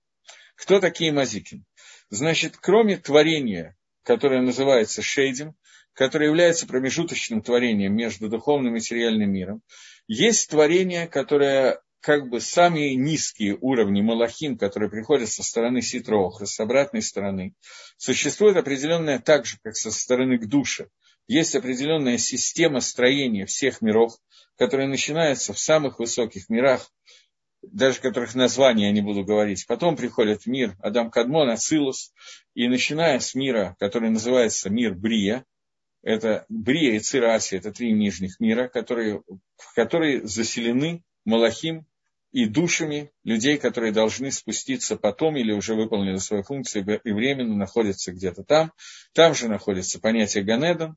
Кто такие мазикин? Значит, кроме творения, которое называется шейдим, которое является промежуточным творением между духовным и материальным миром, есть творение, которое... как бы самые низкие уровни малахим, которые приходят со стороны ситроха, с обратной стороны, существует определенная, так же, как со стороны к душе, есть определенная система строения всех миров, которая начинается в самых высоких мирах, даже которых названия я не буду говорить. Потом приходит мир Адам Кадмон, Ацилус, и начиная с мира, который называется мир Брия, это Брия и Циразия, это три нижних мира, которые, которые заселены малахим и душами людей, которые должны спуститься потом или уже выполнили свою функцию и временно находятся где-то там. Там же находится понятие Ган Эден.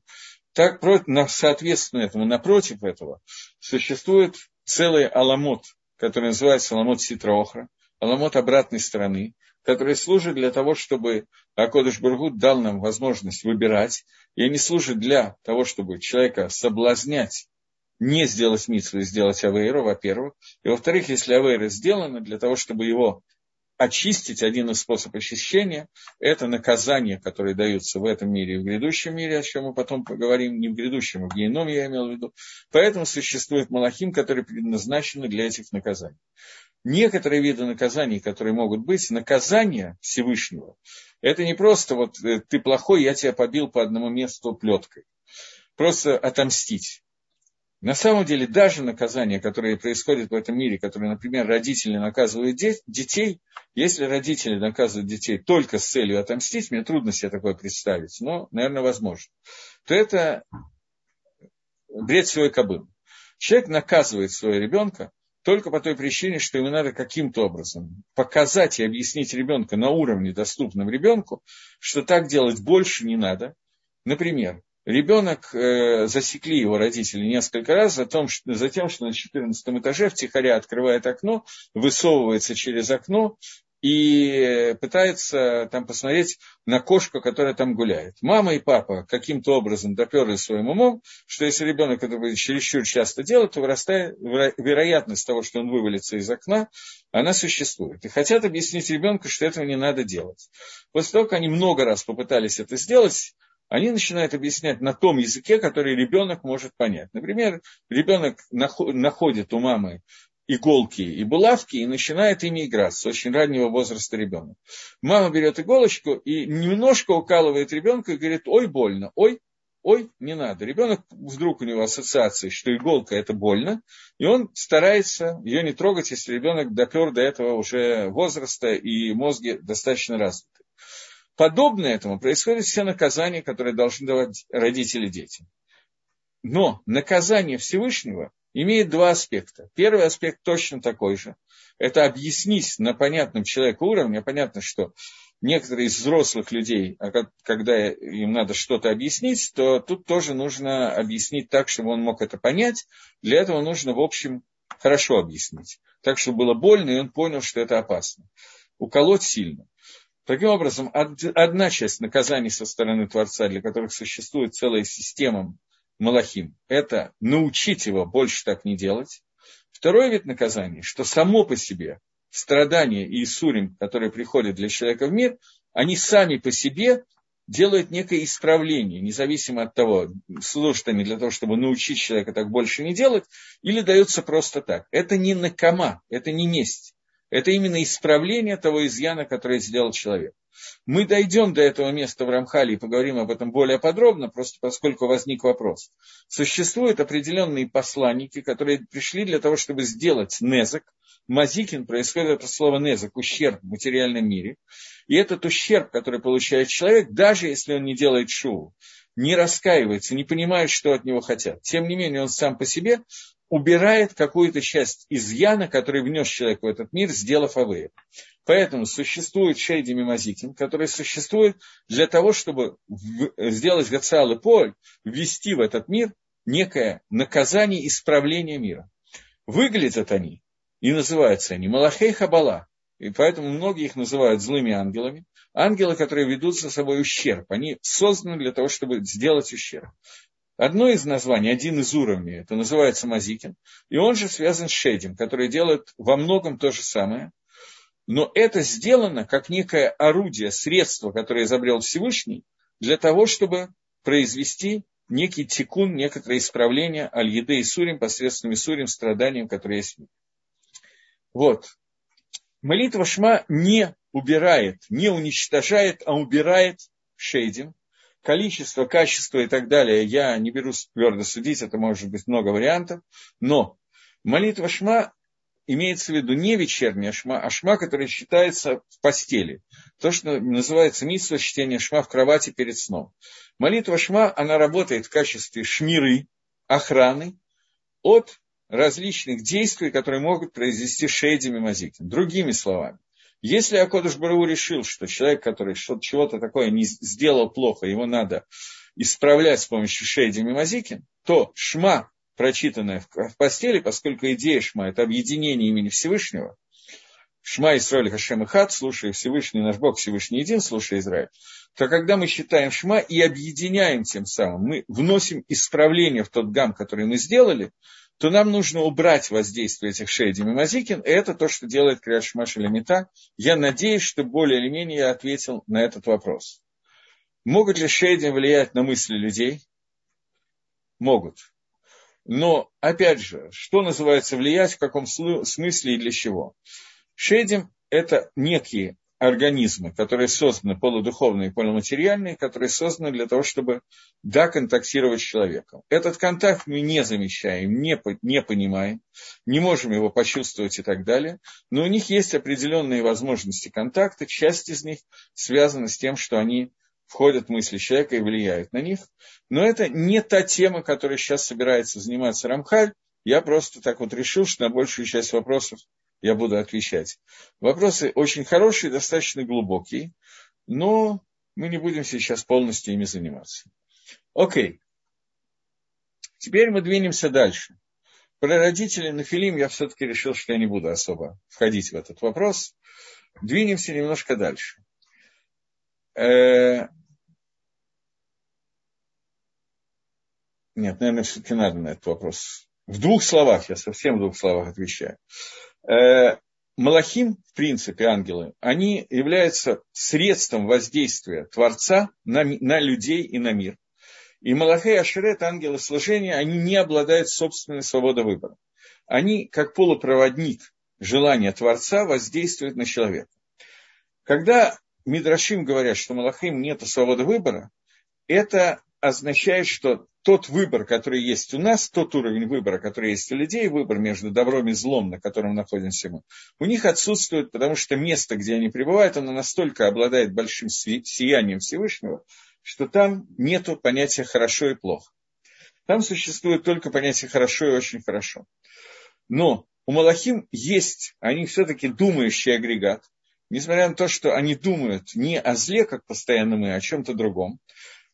Так, соответственно этому, напротив этого, существует целый аламот, который называется аламот ситра-охра, аламот обратной стороны, который служит для того, чтобы Акодыш Бургу дал нам возможность выбирать, и они служат для того, чтобы человека соблазнять, не сделать мицву и сделать авейру, во-первых. И во-вторых, если авейра сделана, для того, чтобы его очистить, один из способов очищения, это наказания, которые даются в этом мире и в грядущем мире, о чем мы потом поговорим, не в грядущем, а в геноме я имел в виду. Поэтому существует малахим, которые предназначены для этих наказаний. Некоторые виды наказаний, которые могут быть, наказание Всевышнего, это не просто вот ты плохой, я тебя побил по одному месту плеткой. Просто отомстить. На самом деле, даже наказания, которые происходят в этом мире, которые, например, родители наказывают де- детей, если родители наказывают детей только с целью отомстить, мне трудно себе такое представить, но, наверное, возможно, то это бред свой кобыл. Человек наказывает своего ребенка только по той причине, что ему надо каким-то образом показать и объяснить ребенку на уровне, доступном ребенку, что так делать больше не надо. Например, ребенок, э, засекли его родители несколько раз за, том, что, за тем, что на четырнадцатом этаже втихаря открывает окно, высовывается через окно и пытается там посмотреть на кошку, которая там гуляет. Мама и папа каким-то образом доперли своим умом, что если ребенок это будет чересчур часто делать, то вырастает вероятность того, что он вывалится из окна, она существует. И хотят объяснить ребенку, что этого не надо делать. После того, как они много раз попытались это сделать, они начинают объяснять на том языке, который ребенок может понять. Например, ребенок находит у мамы иголки и булавки, и начинает ими играться с очень раннего возраста ребенка. Мама берет иголочку и немножко укалывает ребенка и говорит: ой, больно, ой, ой, не надо. Ребенок, вдруг у него ассоциации, что иголка – это больно, и он старается ее не трогать, если ребенок допер до этого уже возраста и мозги достаточно развиты. Подобно этому происходят все наказания, которые должны давать родители детям. Но наказание Всевышнего имеет два аспекта. Первый аспект точно такой же. Это объяснить на понятном человеку уровне. Понятно, что некоторые из взрослых людей, когда им надо что-то объяснить, то тут тоже нужно объяснить так, чтобы он мог это понять. Для этого нужно, в общем, хорошо объяснить. Так, чтобы было больно, и он понял, что это опасно. Уколоть сильно. Таким образом, одна часть наказаний со стороны Творца, для которых существует целая система Малахим, это научить его больше так не делать. Второй вид наказания, что само по себе страдания и иссурим, которые приходят для человека в мир, они сами по себе делают некое исправление, независимо от того, служат они для того, чтобы научить человека так больше не делать, или даются просто так. Это не накама, это не месть. Это именно исправление того изъяна, который сделал человек. Мы дойдем до этого места в Рамхале и поговорим об этом более подробно, просто поскольку возник вопрос. Существуют определенные посланники, которые пришли для того, чтобы сделать незак. Мазикин происходит от слова незак, ущерб в материальном мире. И этот ущерб, который получает человек, даже если он не делает шуву, не раскаивается, не понимает, что от него хотят. Тем не менее, он сам по себе убирает какую-то часть изъяна, который внес человек в этот мир, сделав авея. Поэтому существует шейдим и мазиким, которые существуют для того, чтобы сделать гацаал и поль, ввести в этот мир некое наказание исправления мира. Выглядят они и называются они малахей хабала, и поэтому многие их называют злыми ангелами. Ангелы, которые ведут за собой ущерб, они созданы для того, чтобы сделать ущерб. Одно из названий, один из уровней, это называется Мазикин, и он же связан с Шейдем, который делает во многом то же самое, но это сделано как некое орудие, средство, которое изобрел Всевышний, для того, чтобы произвести некий тикун, некоторое исправление аль-еды и сурим, посредством сурим, страданиям, которые есть в мире. Вот. Молитва Шма не убирает, не уничтожает, а убирает Шейдем. Количество, качество и так далее, я не берусь твердо судить, это может быть много вариантов, но молитва Шма имеется в виду не вечерняя Шма, а Шма, которая читается в постели. То, что называется мицва чтения Шма в кровати перед сном. Молитва Шма, она работает в качестве шмиры, охраны от различных действий, которые могут произвести шейдим и мазиким. Другими словами, если Акодыш Бару решил, что человек, который что-то, чего-то такое не сделал плохо, его надо исправлять с помощью шейдим и мазикин, то Шма, прочитанная в постели, поскольку идея Шма – это объединение имени Всевышнего, Шма Исраэль Хашем и Хат, слушай Всевышний наш Бог, Всевышний един, слушай Израиль, то когда мы читаем Шма и объединяем тем самым, мы вносим исправление в тот гам, который мы сделали, то нам нужно убрать воздействие этих шейдим и мазикин, и это то, что делает Криат Шма Шелемита. Я надеюсь, что более или менее я ответил на этот вопрос. Могут ли шейдим влиять на мысли людей? Могут. Но, опять же, что называется влиять, в каком смысле и для чего? Шейдим – это некие организмы, которые созданы полудуховные и полуматериальные, которые созданы для того, чтобы доконтактировать с человеком. Этот контакт мы не замечаем, не, не понимаем, не можем его почувствовать и так далее, но у них есть определенные возможности контакта, часть из них связана с тем, что они входят в мысли человека и влияют на них, но это не та тема, которой сейчас собирается заниматься Рамхаль, я просто так вот решил, что на большую часть вопросов я буду отвечать. Вопросы очень хорошие, достаточно глубокие, но мы не будем сейчас полностью ими заниматься. Окей. Теперь мы двинемся дальше. Про родителей на филим я все-таки решил, что я не буду особо входить в этот вопрос. Двинемся немножко дальше. Э-э- Нет, наверное, все-таки надо на этот вопрос. В двух словах, я совсем в двух словах отвечаю. Э-э- Малахим, в принципе, ангелы, они являются средством воздействия Творца на, на людей и на мир. И Малахей и Ашерет, ангелы служения, они не обладают собственной свободой выбора. Они, как полупроводник желания Творца, воздействуют на человека. Когда Мидрашим говорят, что Малахим нет свободы выбора, это означает, что тот выбор, который есть у нас, тот уровень выбора, который есть у людей, выбор между добром и злом, на котором находимся мы, у них отсутствует, потому что место, где они пребывают, оно настолько обладает большим сиянием Всевышнего, что там нет понятия «хорошо» и «плохо». Там существует только понятие «хорошо» и «очень хорошо». Но у Малахим есть, они все-таки думающий агрегат, несмотря на то, что они думают не о зле, как постоянно мы, а о чем-то другом.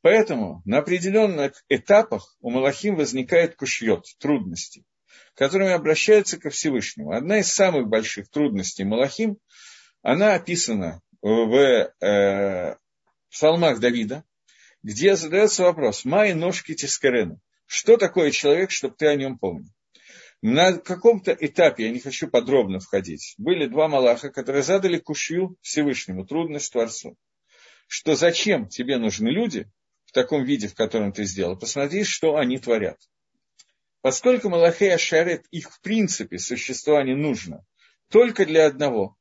Поэтому на определенных этапах у Малахим возникает кушьет, трудности, которыми обращаются ко Всевышнему. Одна из самых больших трудностей Малахим, она описана в э, псалмах Давида, где задается вопрос «Май ножки тискарену». Что такое человек, чтобы ты о нем помнил? На каком-то этапе, я не хочу подробно входить, были два малаха, которые задали кушью Всевышнему, трудность Творцу, что зачем тебе нужны люди, в таком виде, в котором ты сделал, посмотри, что они творят. Поскольку Малахей и Ашерет, их в принципе существование нужно только для одного,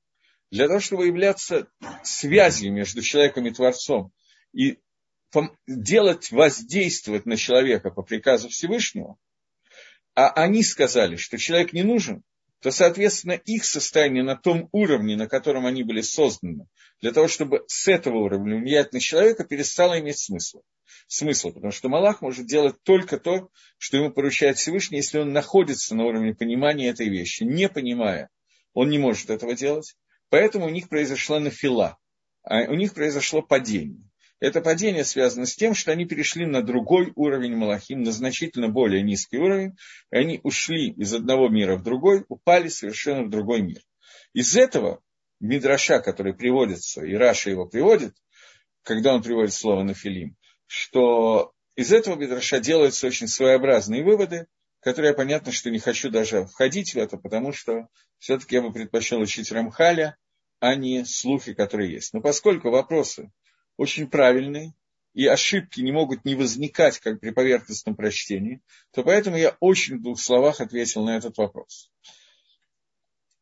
для того, чтобы являться связью между человеком и Творцом и делать, воздействовать на человека по приказу Всевышнего, а они сказали, что человек не нужен, то, соответственно, их состояние на том уровне, на котором они были созданы, для того, чтобы с этого уровня влиять на человека, перестало иметь смысл. Смысл, потому что Малах может делать только то, что ему поручает Всевышний, если он находится на уровне понимания этой вещи. Не понимая, он не может этого делать. Поэтому у них произошла нафила, а у них произошло падение. Это падение связано с тем, что они перешли на другой уровень Малахим, на значительно более низкий уровень, и они ушли из одного мира в другой, упали совершенно в другой мир. Из этого Мидраша, который приводится, и Раша его приводит, когда он приводит слово «нафилим», что из этого Мидраша делаются очень своеобразные выводы, которые, понятно, что не хочу даже входить в это, потому что все-таки я бы предпочел учить Рамхаля, а не слухи, которые есть. Но поскольку вопросы очень правильные, и ошибки не могут не возникать, как при поверхностном прочтении, то поэтому я очень в двух словах ответил на этот вопрос.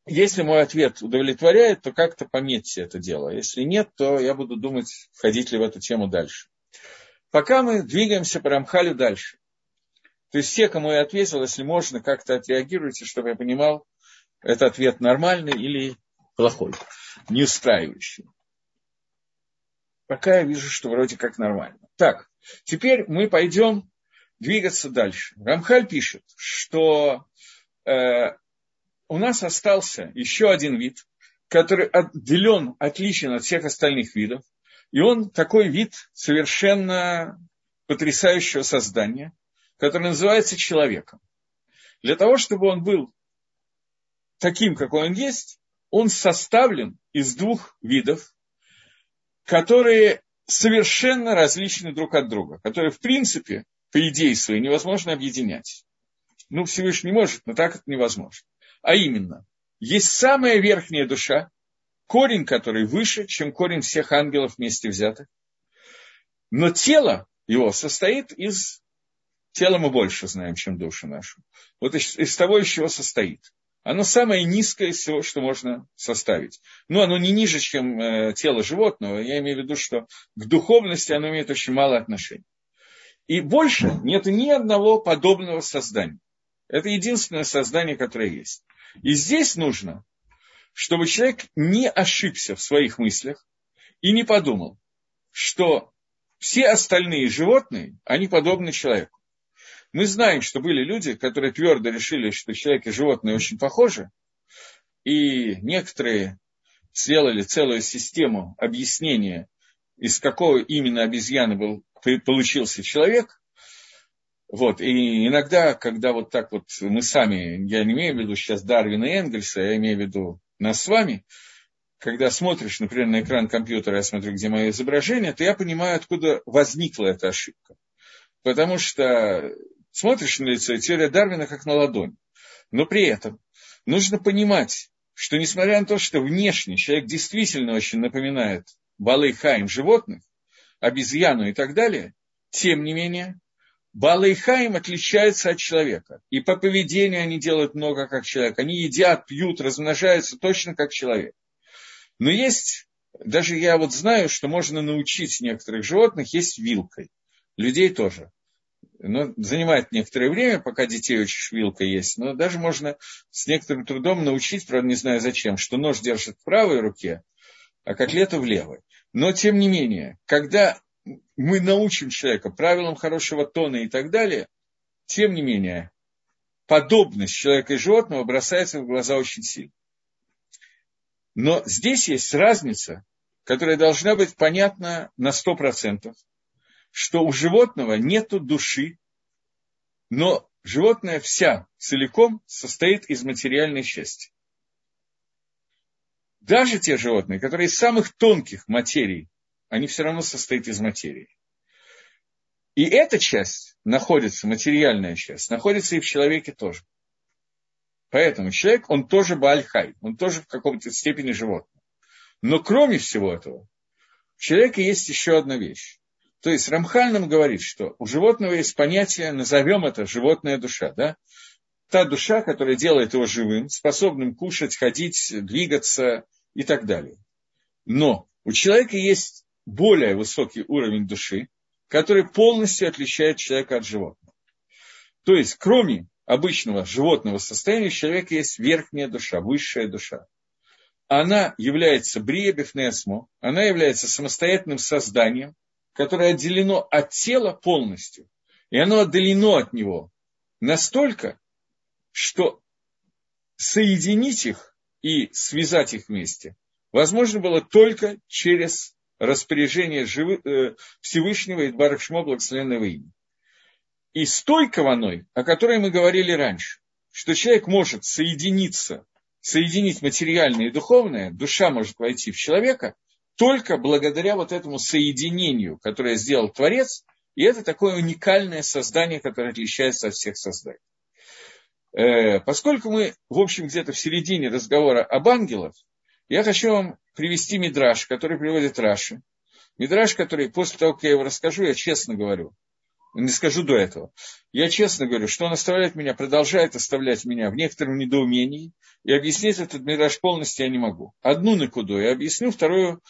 Если мой ответ удовлетворяет, то как-то пометьте это дело. Если нет, то я буду думать, входить ли в эту тему дальше. Пока мы двигаемся по Рамхалю дальше. То есть те, кому я ответил, если можно, как-то отреагируйте, чтобы я понимал, это ответ нормальный или плохой, не устраивающий. Пока я вижу, что вроде как нормально. Так, теперь мы пойдем двигаться дальше. Рамхаль пишет, что э, у нас остался еще один вид, который отделен, отличен от всех остальных видов. И он такой вид совершенно потрясающего создания, который называется человеком. Для того, чтобы он был таким, какой он есть, он составлен из двух видов, которые совершенно различны друг от друга, которые, в принципе, по идее своей невозможно объединять. Ну, Всевышний может, но так это невозможно. А именно, есть самая верхняя душа, корень которой выше, чем корень всех ангелов вместе взятых. Но тело его состоит из... Тело мы больше знаем, чем душу нашу. Вот из, из того, из чего состоит. Оно самое низкое из всего, что можно составить. Но оно не ниже, чем э, тело животного. Я имею в виду, что к духовности оно имеет очень мало отношения. И больше нет ни одного подобного создания. Это единственное создание, которое есть. И здесь нужно, чтобы человек не ошибся в своих мыслях и не подумал, что все остальные животные, они подобны человеку. Мы знаем, что были люди, которые твердо решили, что человек и животные очень похожи, и некоторые сделали целую систему объяснения, из какого именно обезьяны был, получился человек. Вот. И иногда, когда вот так вот мы сами, я не имею в виду сейчас Дарвина и Энгельса, я имею в виду нас с вами, когда смотришь, например, на экран компьютера, я смотрю, где мое изображение, то я понимаю, откуда возникла эта ошибка. Потому что смотришь на лицо, и теория Дарвина как на ладонь. Но при этом нужно понимать, что несмотря на то, что внешне человек действительно очень напоминает Балей-Хаим животных, обезьяну и так далее, тем не менее, Балей-Хаим отличается от человека. И по поведению они делают много как человек. Они едят, пьют, размножаются точно как человек. Но есть, даже я вот знаю, что можно научить некоторых животных есть вилкой. Людей тоже. Но занимает некоторое время, пока детей учишь вилкой есть. Но даже можно с некоторым трудом научить, правда не знаю зачем, что нож держит в правой руке, а котлету в левой. Но тем не менее, когда мы научим человека правилам хорошего тона и так далее, тем не менее, подобность человека и животного бросается в глаза очень сильно. Но здесь есть разница, которая должна быть понятна на сто процентов, что у животного нет души, но животное вся целиком состоит из материальной части. Даже те животные, которые из самых тонких материй, они все равно состоят из материи. И эта часть находится, материальная часть, находится и в человеке тоже. Поэтому человек, он тоже Бааль-Хай, он тоже в каком-то степени животное. Но кроме всего этого, в человеке есть еще одна вещь. То есть Рамхаль нам говорит, что у животного есть понятие, назовем это животная душа, да? Та душа, которая делает его живым, способным кушать, ходить, двигаться и так далее. Но у человека есть более высокий уровень души, который полностью отличает человека от животного. То есть кроме обычного животного состояния у человека есть верхняя душа, высшая душа. Она является брия бифнеасмо, она является самостоятельным созданием, которое отделено от тела полностью, и оно отделено от него настолько, что соединить их и связать их вместе возможно было только через распоряжение Всевышнего и Барах Шмо благословенного имени. И с той каваной, о которой мы говорили раньше, что человек может соединиться, соединить материальное и духовное, душа может войти в человека только благодаря вот этому соединению, которое сделал Творец, и это такое уникальное создание, которое отличается от всех созданий. Поскольку мы, в общем, где-то в середине разговора об ангелах, я хочу вам привести мидраш, который приводит Раши. Мидраш, который после того, как я его расскажу, я честно говорю, не скажу до этого. Я честно говорю, что он оставляет меня, продолжает оставлять меня в некотором недоумении, и объяснить этот мидраш полностью я не могу. Одну накуду я объясню, вторую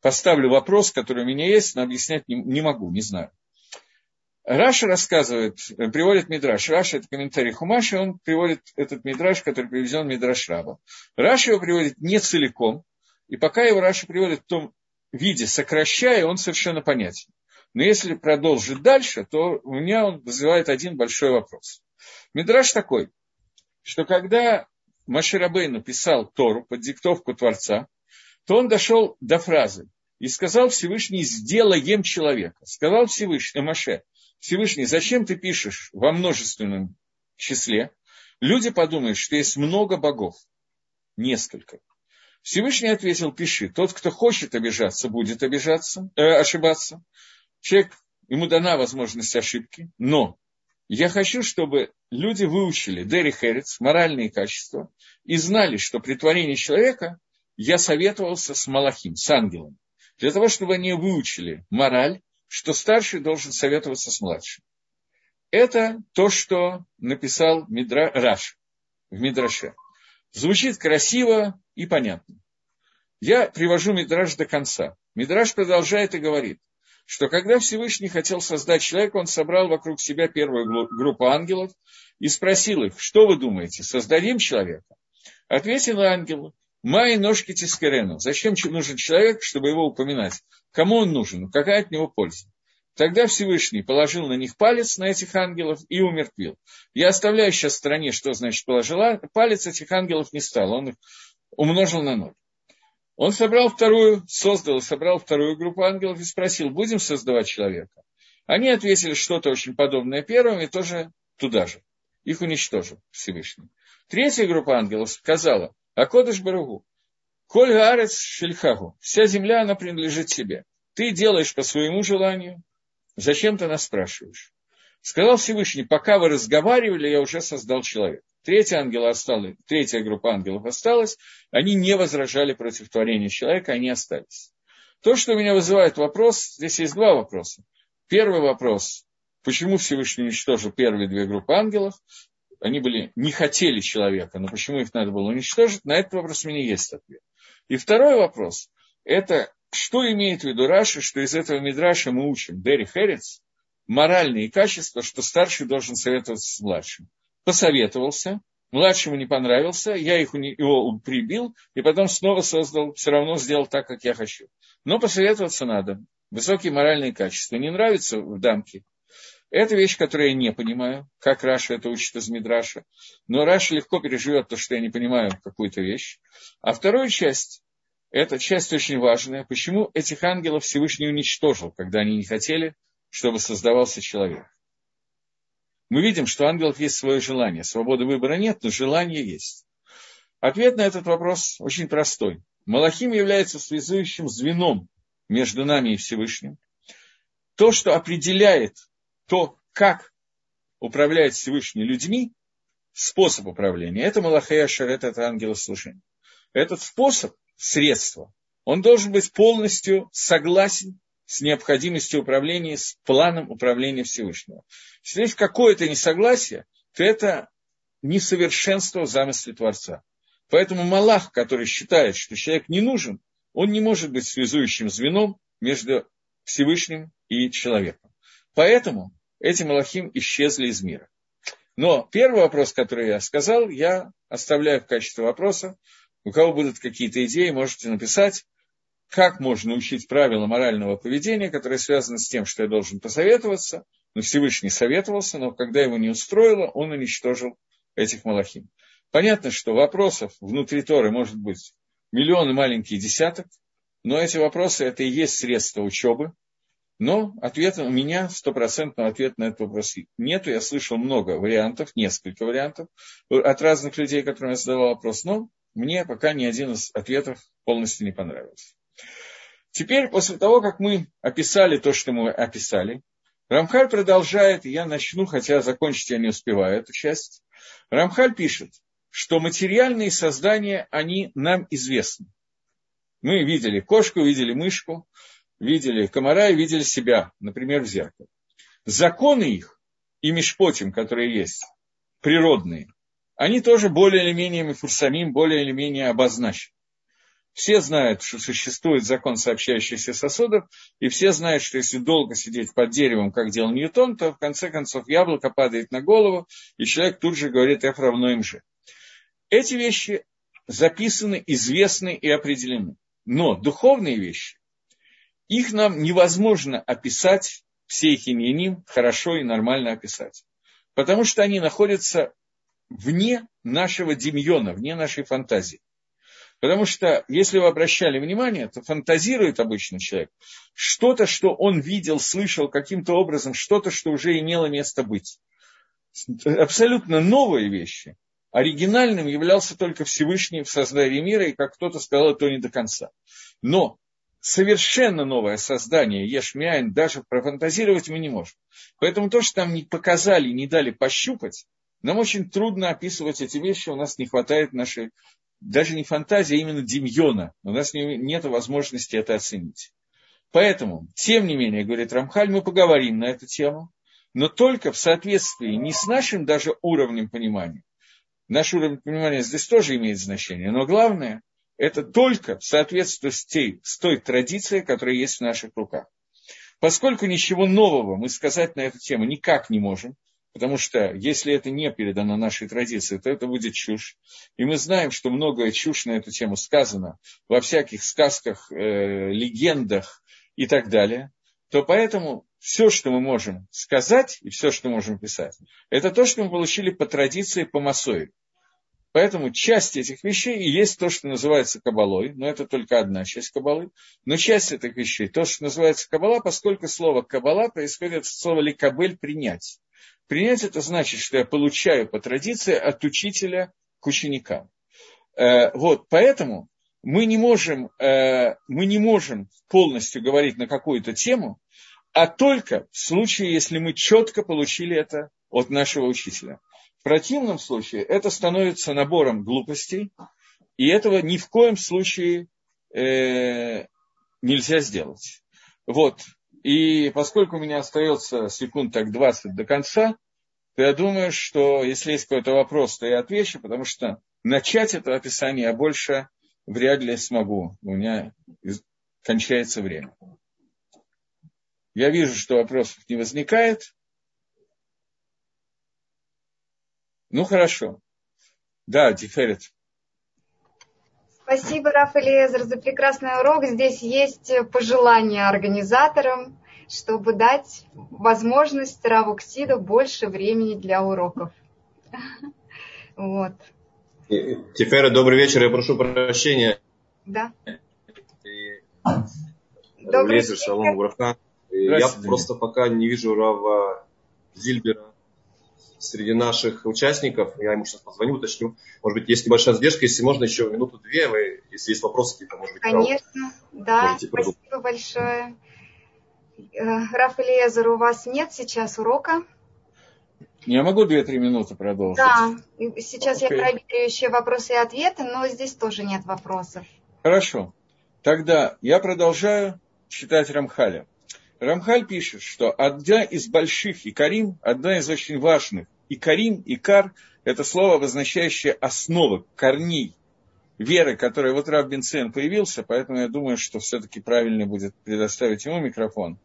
поставлю вопрос, который у меня есть, но объяснять не, не могу, не знаю. Раша рассказывает, приводит мидраш. Раша – это комментарий Хумаша, он приводит этот мидраш, который привезен в Мидраш Раба. Раша его приводит не целиком, и пока его Раша приводит в том виде, сокращая, он совершенно понятен. Но если продолжить дальше, то у меня он вызывает один большой вопрос. Мидраш такой, что когда Моше Рабейну писал Тору под диктовку Творца, то он дошел до фразы и сказал Всевышний «сделаем человека». Сказал Всевышний, Моше, Всевышний, зачем ты пишешь во множественном числе? Люди подумают, что есть много богов, несколько. Всевышний ответил, пиши, тот, кто хочет обижаться, будет обижаться, э, ошибаться. Человек, ему дана возможность ошибки, но я хочу, чтобы люди выучили Дери Херец, моральные качества, и знали, что при творении человека я советовался с Малахим, с ангелом, для того, чтобы они выучили мораль, что старший должен советоваться с младшим. Это то, что написал Мидра... Раш в Мидраше. Звучит красиво и понятно. Я привожу Мидраш до конца. Мидраш продолжает и говорит, что когда Всевышний хотел создать человека, он собрал вокруг себя первую группу ангелов и спросил их, что вы думаете, создадим человека? Ответил ангел, «Май ножки тискерену». Зачем нужен человек, чтобы его упоминать? Кому он нужен? Какая от него польза? Тогда Всевышний положил на них палец, на этих ангелов, и умертвил. Я оставляю сейчас в стороне, что значит положила, палец этих ангелов не стал, он их умножил на ноль. Он собрал вторую, создал и собрал вторую группу ангелов и спросил, будем создавать человека? Они ответили что-то очень подобное первым и тоже туда же. Их уничтожил Всевышний. Третья группа ангелов сказала, а Кодыш Баругу, Коль гаарец шельхаху. Вся земля, она принадлежит тебе. Ты делаешь по своему желанию. Зачем ты нас спрашиваешь? Сказал Всевышний, пока вы разговаривали, я уже создал человека. Третья, ангела осталась, третья группа ангелов осталась. Они не возражали против творения человека, они остались. То, что меня вызывает вопрос, здесь есть два вопроса. Первый вопрос, почему Всевышний уничтожил первые две группы ангелов? Они были, не хотели человека, но почему их надо было уничтожить? На этот вопрос у меня есть ответ. И второй вопрос, это что имеет в виду Раши, что из этого мидраша мы учим, Дери Херец, моральные качества, что старший должен советоваться с младшим. Посоветовался, младшему не понравился, я их, его прибил, и потом снова создал, все равно сделал так, как я хочу. Но посоветоваться надо. Высокие моральные качества. Не нравится в дамке. Это вещь, которую я не понимаю, как Раша это учит из Мидраша. Но Раша легко переживет то, что я не понимаю какую-то вещь. А вторая часть, эта часть очень важная. Почему этих ангелов Всевышний уничтожил, когда они не хотели, чтобы создавался человек? Мы видим, что у ангелов есть свое желание. Свободы выбора нет, но желание есть. Ответ на этот вопрос очень простой. Малахим является связующим звеном между нами и Всевышним. То, что определяет то, как управляет Всевышний людьми, способ управления, это Малахей Ашер, это ангелы служения. Этот способ, средство, он должен быть полностью согласен с необходимостью управления, с планом управления Всевышнего. Если есть какое-то несогласие, то это несовершенство в замысле Творца. Поэтому Малах, который считает, что человек не нужен, он не может быть связующим звеном между Всевышним и человеком. Поэтому эти Малахим исчезли из мира. Но первый вопрос, который я сказал, я оставляю в качестве вопроса. У кого будут какие-то идеи, можете написать. Как можно учить правила морального поведения, которое связано с тем, что я должен посоветоваться, но Всевышний советовался, но когда его не устроило, он уничтожил этих малахим. Понятно, что вопросов внутри Торы может быть миллионы маленьких десяток, но эти вопросы – это и есть средства учебы, но ответа у меня, стопроцентного ответа на этот вопрос нету. Я слышал много вариантов, несколько вариантов от разных людей, которым я задавал вопрос, но мне пока ни один из ответов полностью не понравился. Теперь, после того, как мы описали то, что мы описали, Рамхаль продолжает, и я начну, хотя закончить я не успеваю эту часть. Рамхаль пишет, что материальные создания, они нам известны. Мы видели кошку, видели мышку, видели комара и видели себя, например, в зеркале. Законы их и мишпотим, которые есть, природные, они тоже более или менее мифурсамим, более или менее обозначены. Все знают, что существует закон сообщающихся сосудов, и все знают, что если долго сидеть под деревом, как делал Ньютон, то в конце концов яблоко падает на голову, и человек тут же говорит F равно эм жэ. Эти вещи записаны, известны и определены. Но духовные вещи, их нам невозможно описать, все их иньяним, хорошо и нормально описать. Потому что они находятся вне нашего демьона, вне нашей фантазии. Потому что, если вы обращали внимание, то фантазирует обычно человек что-то, что он видел, слышал каким-то образом, что-то, что уже имело место быть. Абсолютно новые вещи. Оригинальным являлся только Всевышний в создании мира, и, как кто-то сказал, то не до конца. Но совершенно новое создание Еш Миаин даже профантазировать мы не можем. Поэтому то, что нам не показали, не дали пощупать, нам очень трудно описывать эти вещи, у нас не хватает нашей... Даже не фантазия, а именно демьона. У нас нет возможности это оценить. Поэтому, тем не менее, говорит Рамхаль, мы поговорим на эту тему, но только в соответствии не с нашим даже уровнем понимания. Наш уровень понимания здесь тоже имеет значение, но главное, это только в соответствии с той, с той традицией, которая есть в наших руках. Поскольку ничего нового мы сказать на эту тему никак не можем, потому что, если это не передано нашей традиции, то это будет чушь. И мы знаем, что многое чушь на эту тему сказано во всяких сказках, э, легендах и так далее. То поэтому все, что мы можем сказать и все, что можем писать, это то, что мы получили по традиции, по Масои. Поэтому часть этих вещей и есть то, что называется кабалой, но это только одна часть кабалы. Но часть этих вещей, то, что называется кабала, поскольку слово кабала происходит от слова ликабель принять. Принять это значит, что я получаю по традиции от учителя к ученикам. Вот, поэтому мы не можем, э, мы не можем полностью говорить на какую-то тему, а только в случае, если мы четко получили это от нашего учителя. В противном случае это становится набором глупостей, и этого ни в коем случае э, нельзя сделать. Вот. И поскольку у меня остается секунд так двадцать до конца, то я думаю, что если есть какой-то вопрос, то я отвечу, потому что начать это описание я больше вряд ли смогу. У меня кончается время. Я вижу, что вопросов не возникает. Ну, хорошо. Да, Тиферет. Спасибо, Раф Элиэзер, за прекрасный урок. Здесь есть пожелания организаторам, чтобы дать возможность Раву Ксиду больше времени для уроков. Вот. Тифера, добрый вечер. Я прошу прощения. Да. Добрый вечер. Шалом, Ураха. Я просто пока не вижу Рава Зильбера среди наших участников. Я ему сейчас позвоню, уточню. Может быть, есть небольшая задержка, если можно, еще минуту-две. Вы, если есть вопросы какие-то, может быть, конечно, Рау, да. Спасибо продукт. большое. Раф Элиэзер, у вас нет сейчас урока? Я могу две-три минуты продолжить. Да, сейчас okay. я проверю еще вопросы и ответы, но здесь тоже нет вопросов. Хорошо. Тогда я продолжаю читать Рамхаля. Рамхаль пишет, что одна из больших икарим, одна из очень важных икарим, икар – это слово, обозначающее основы, корней веры, которая вот Рав Бенциен появился, поэтому я думаю, что все-таки правильно будет предоставить ему микрофон.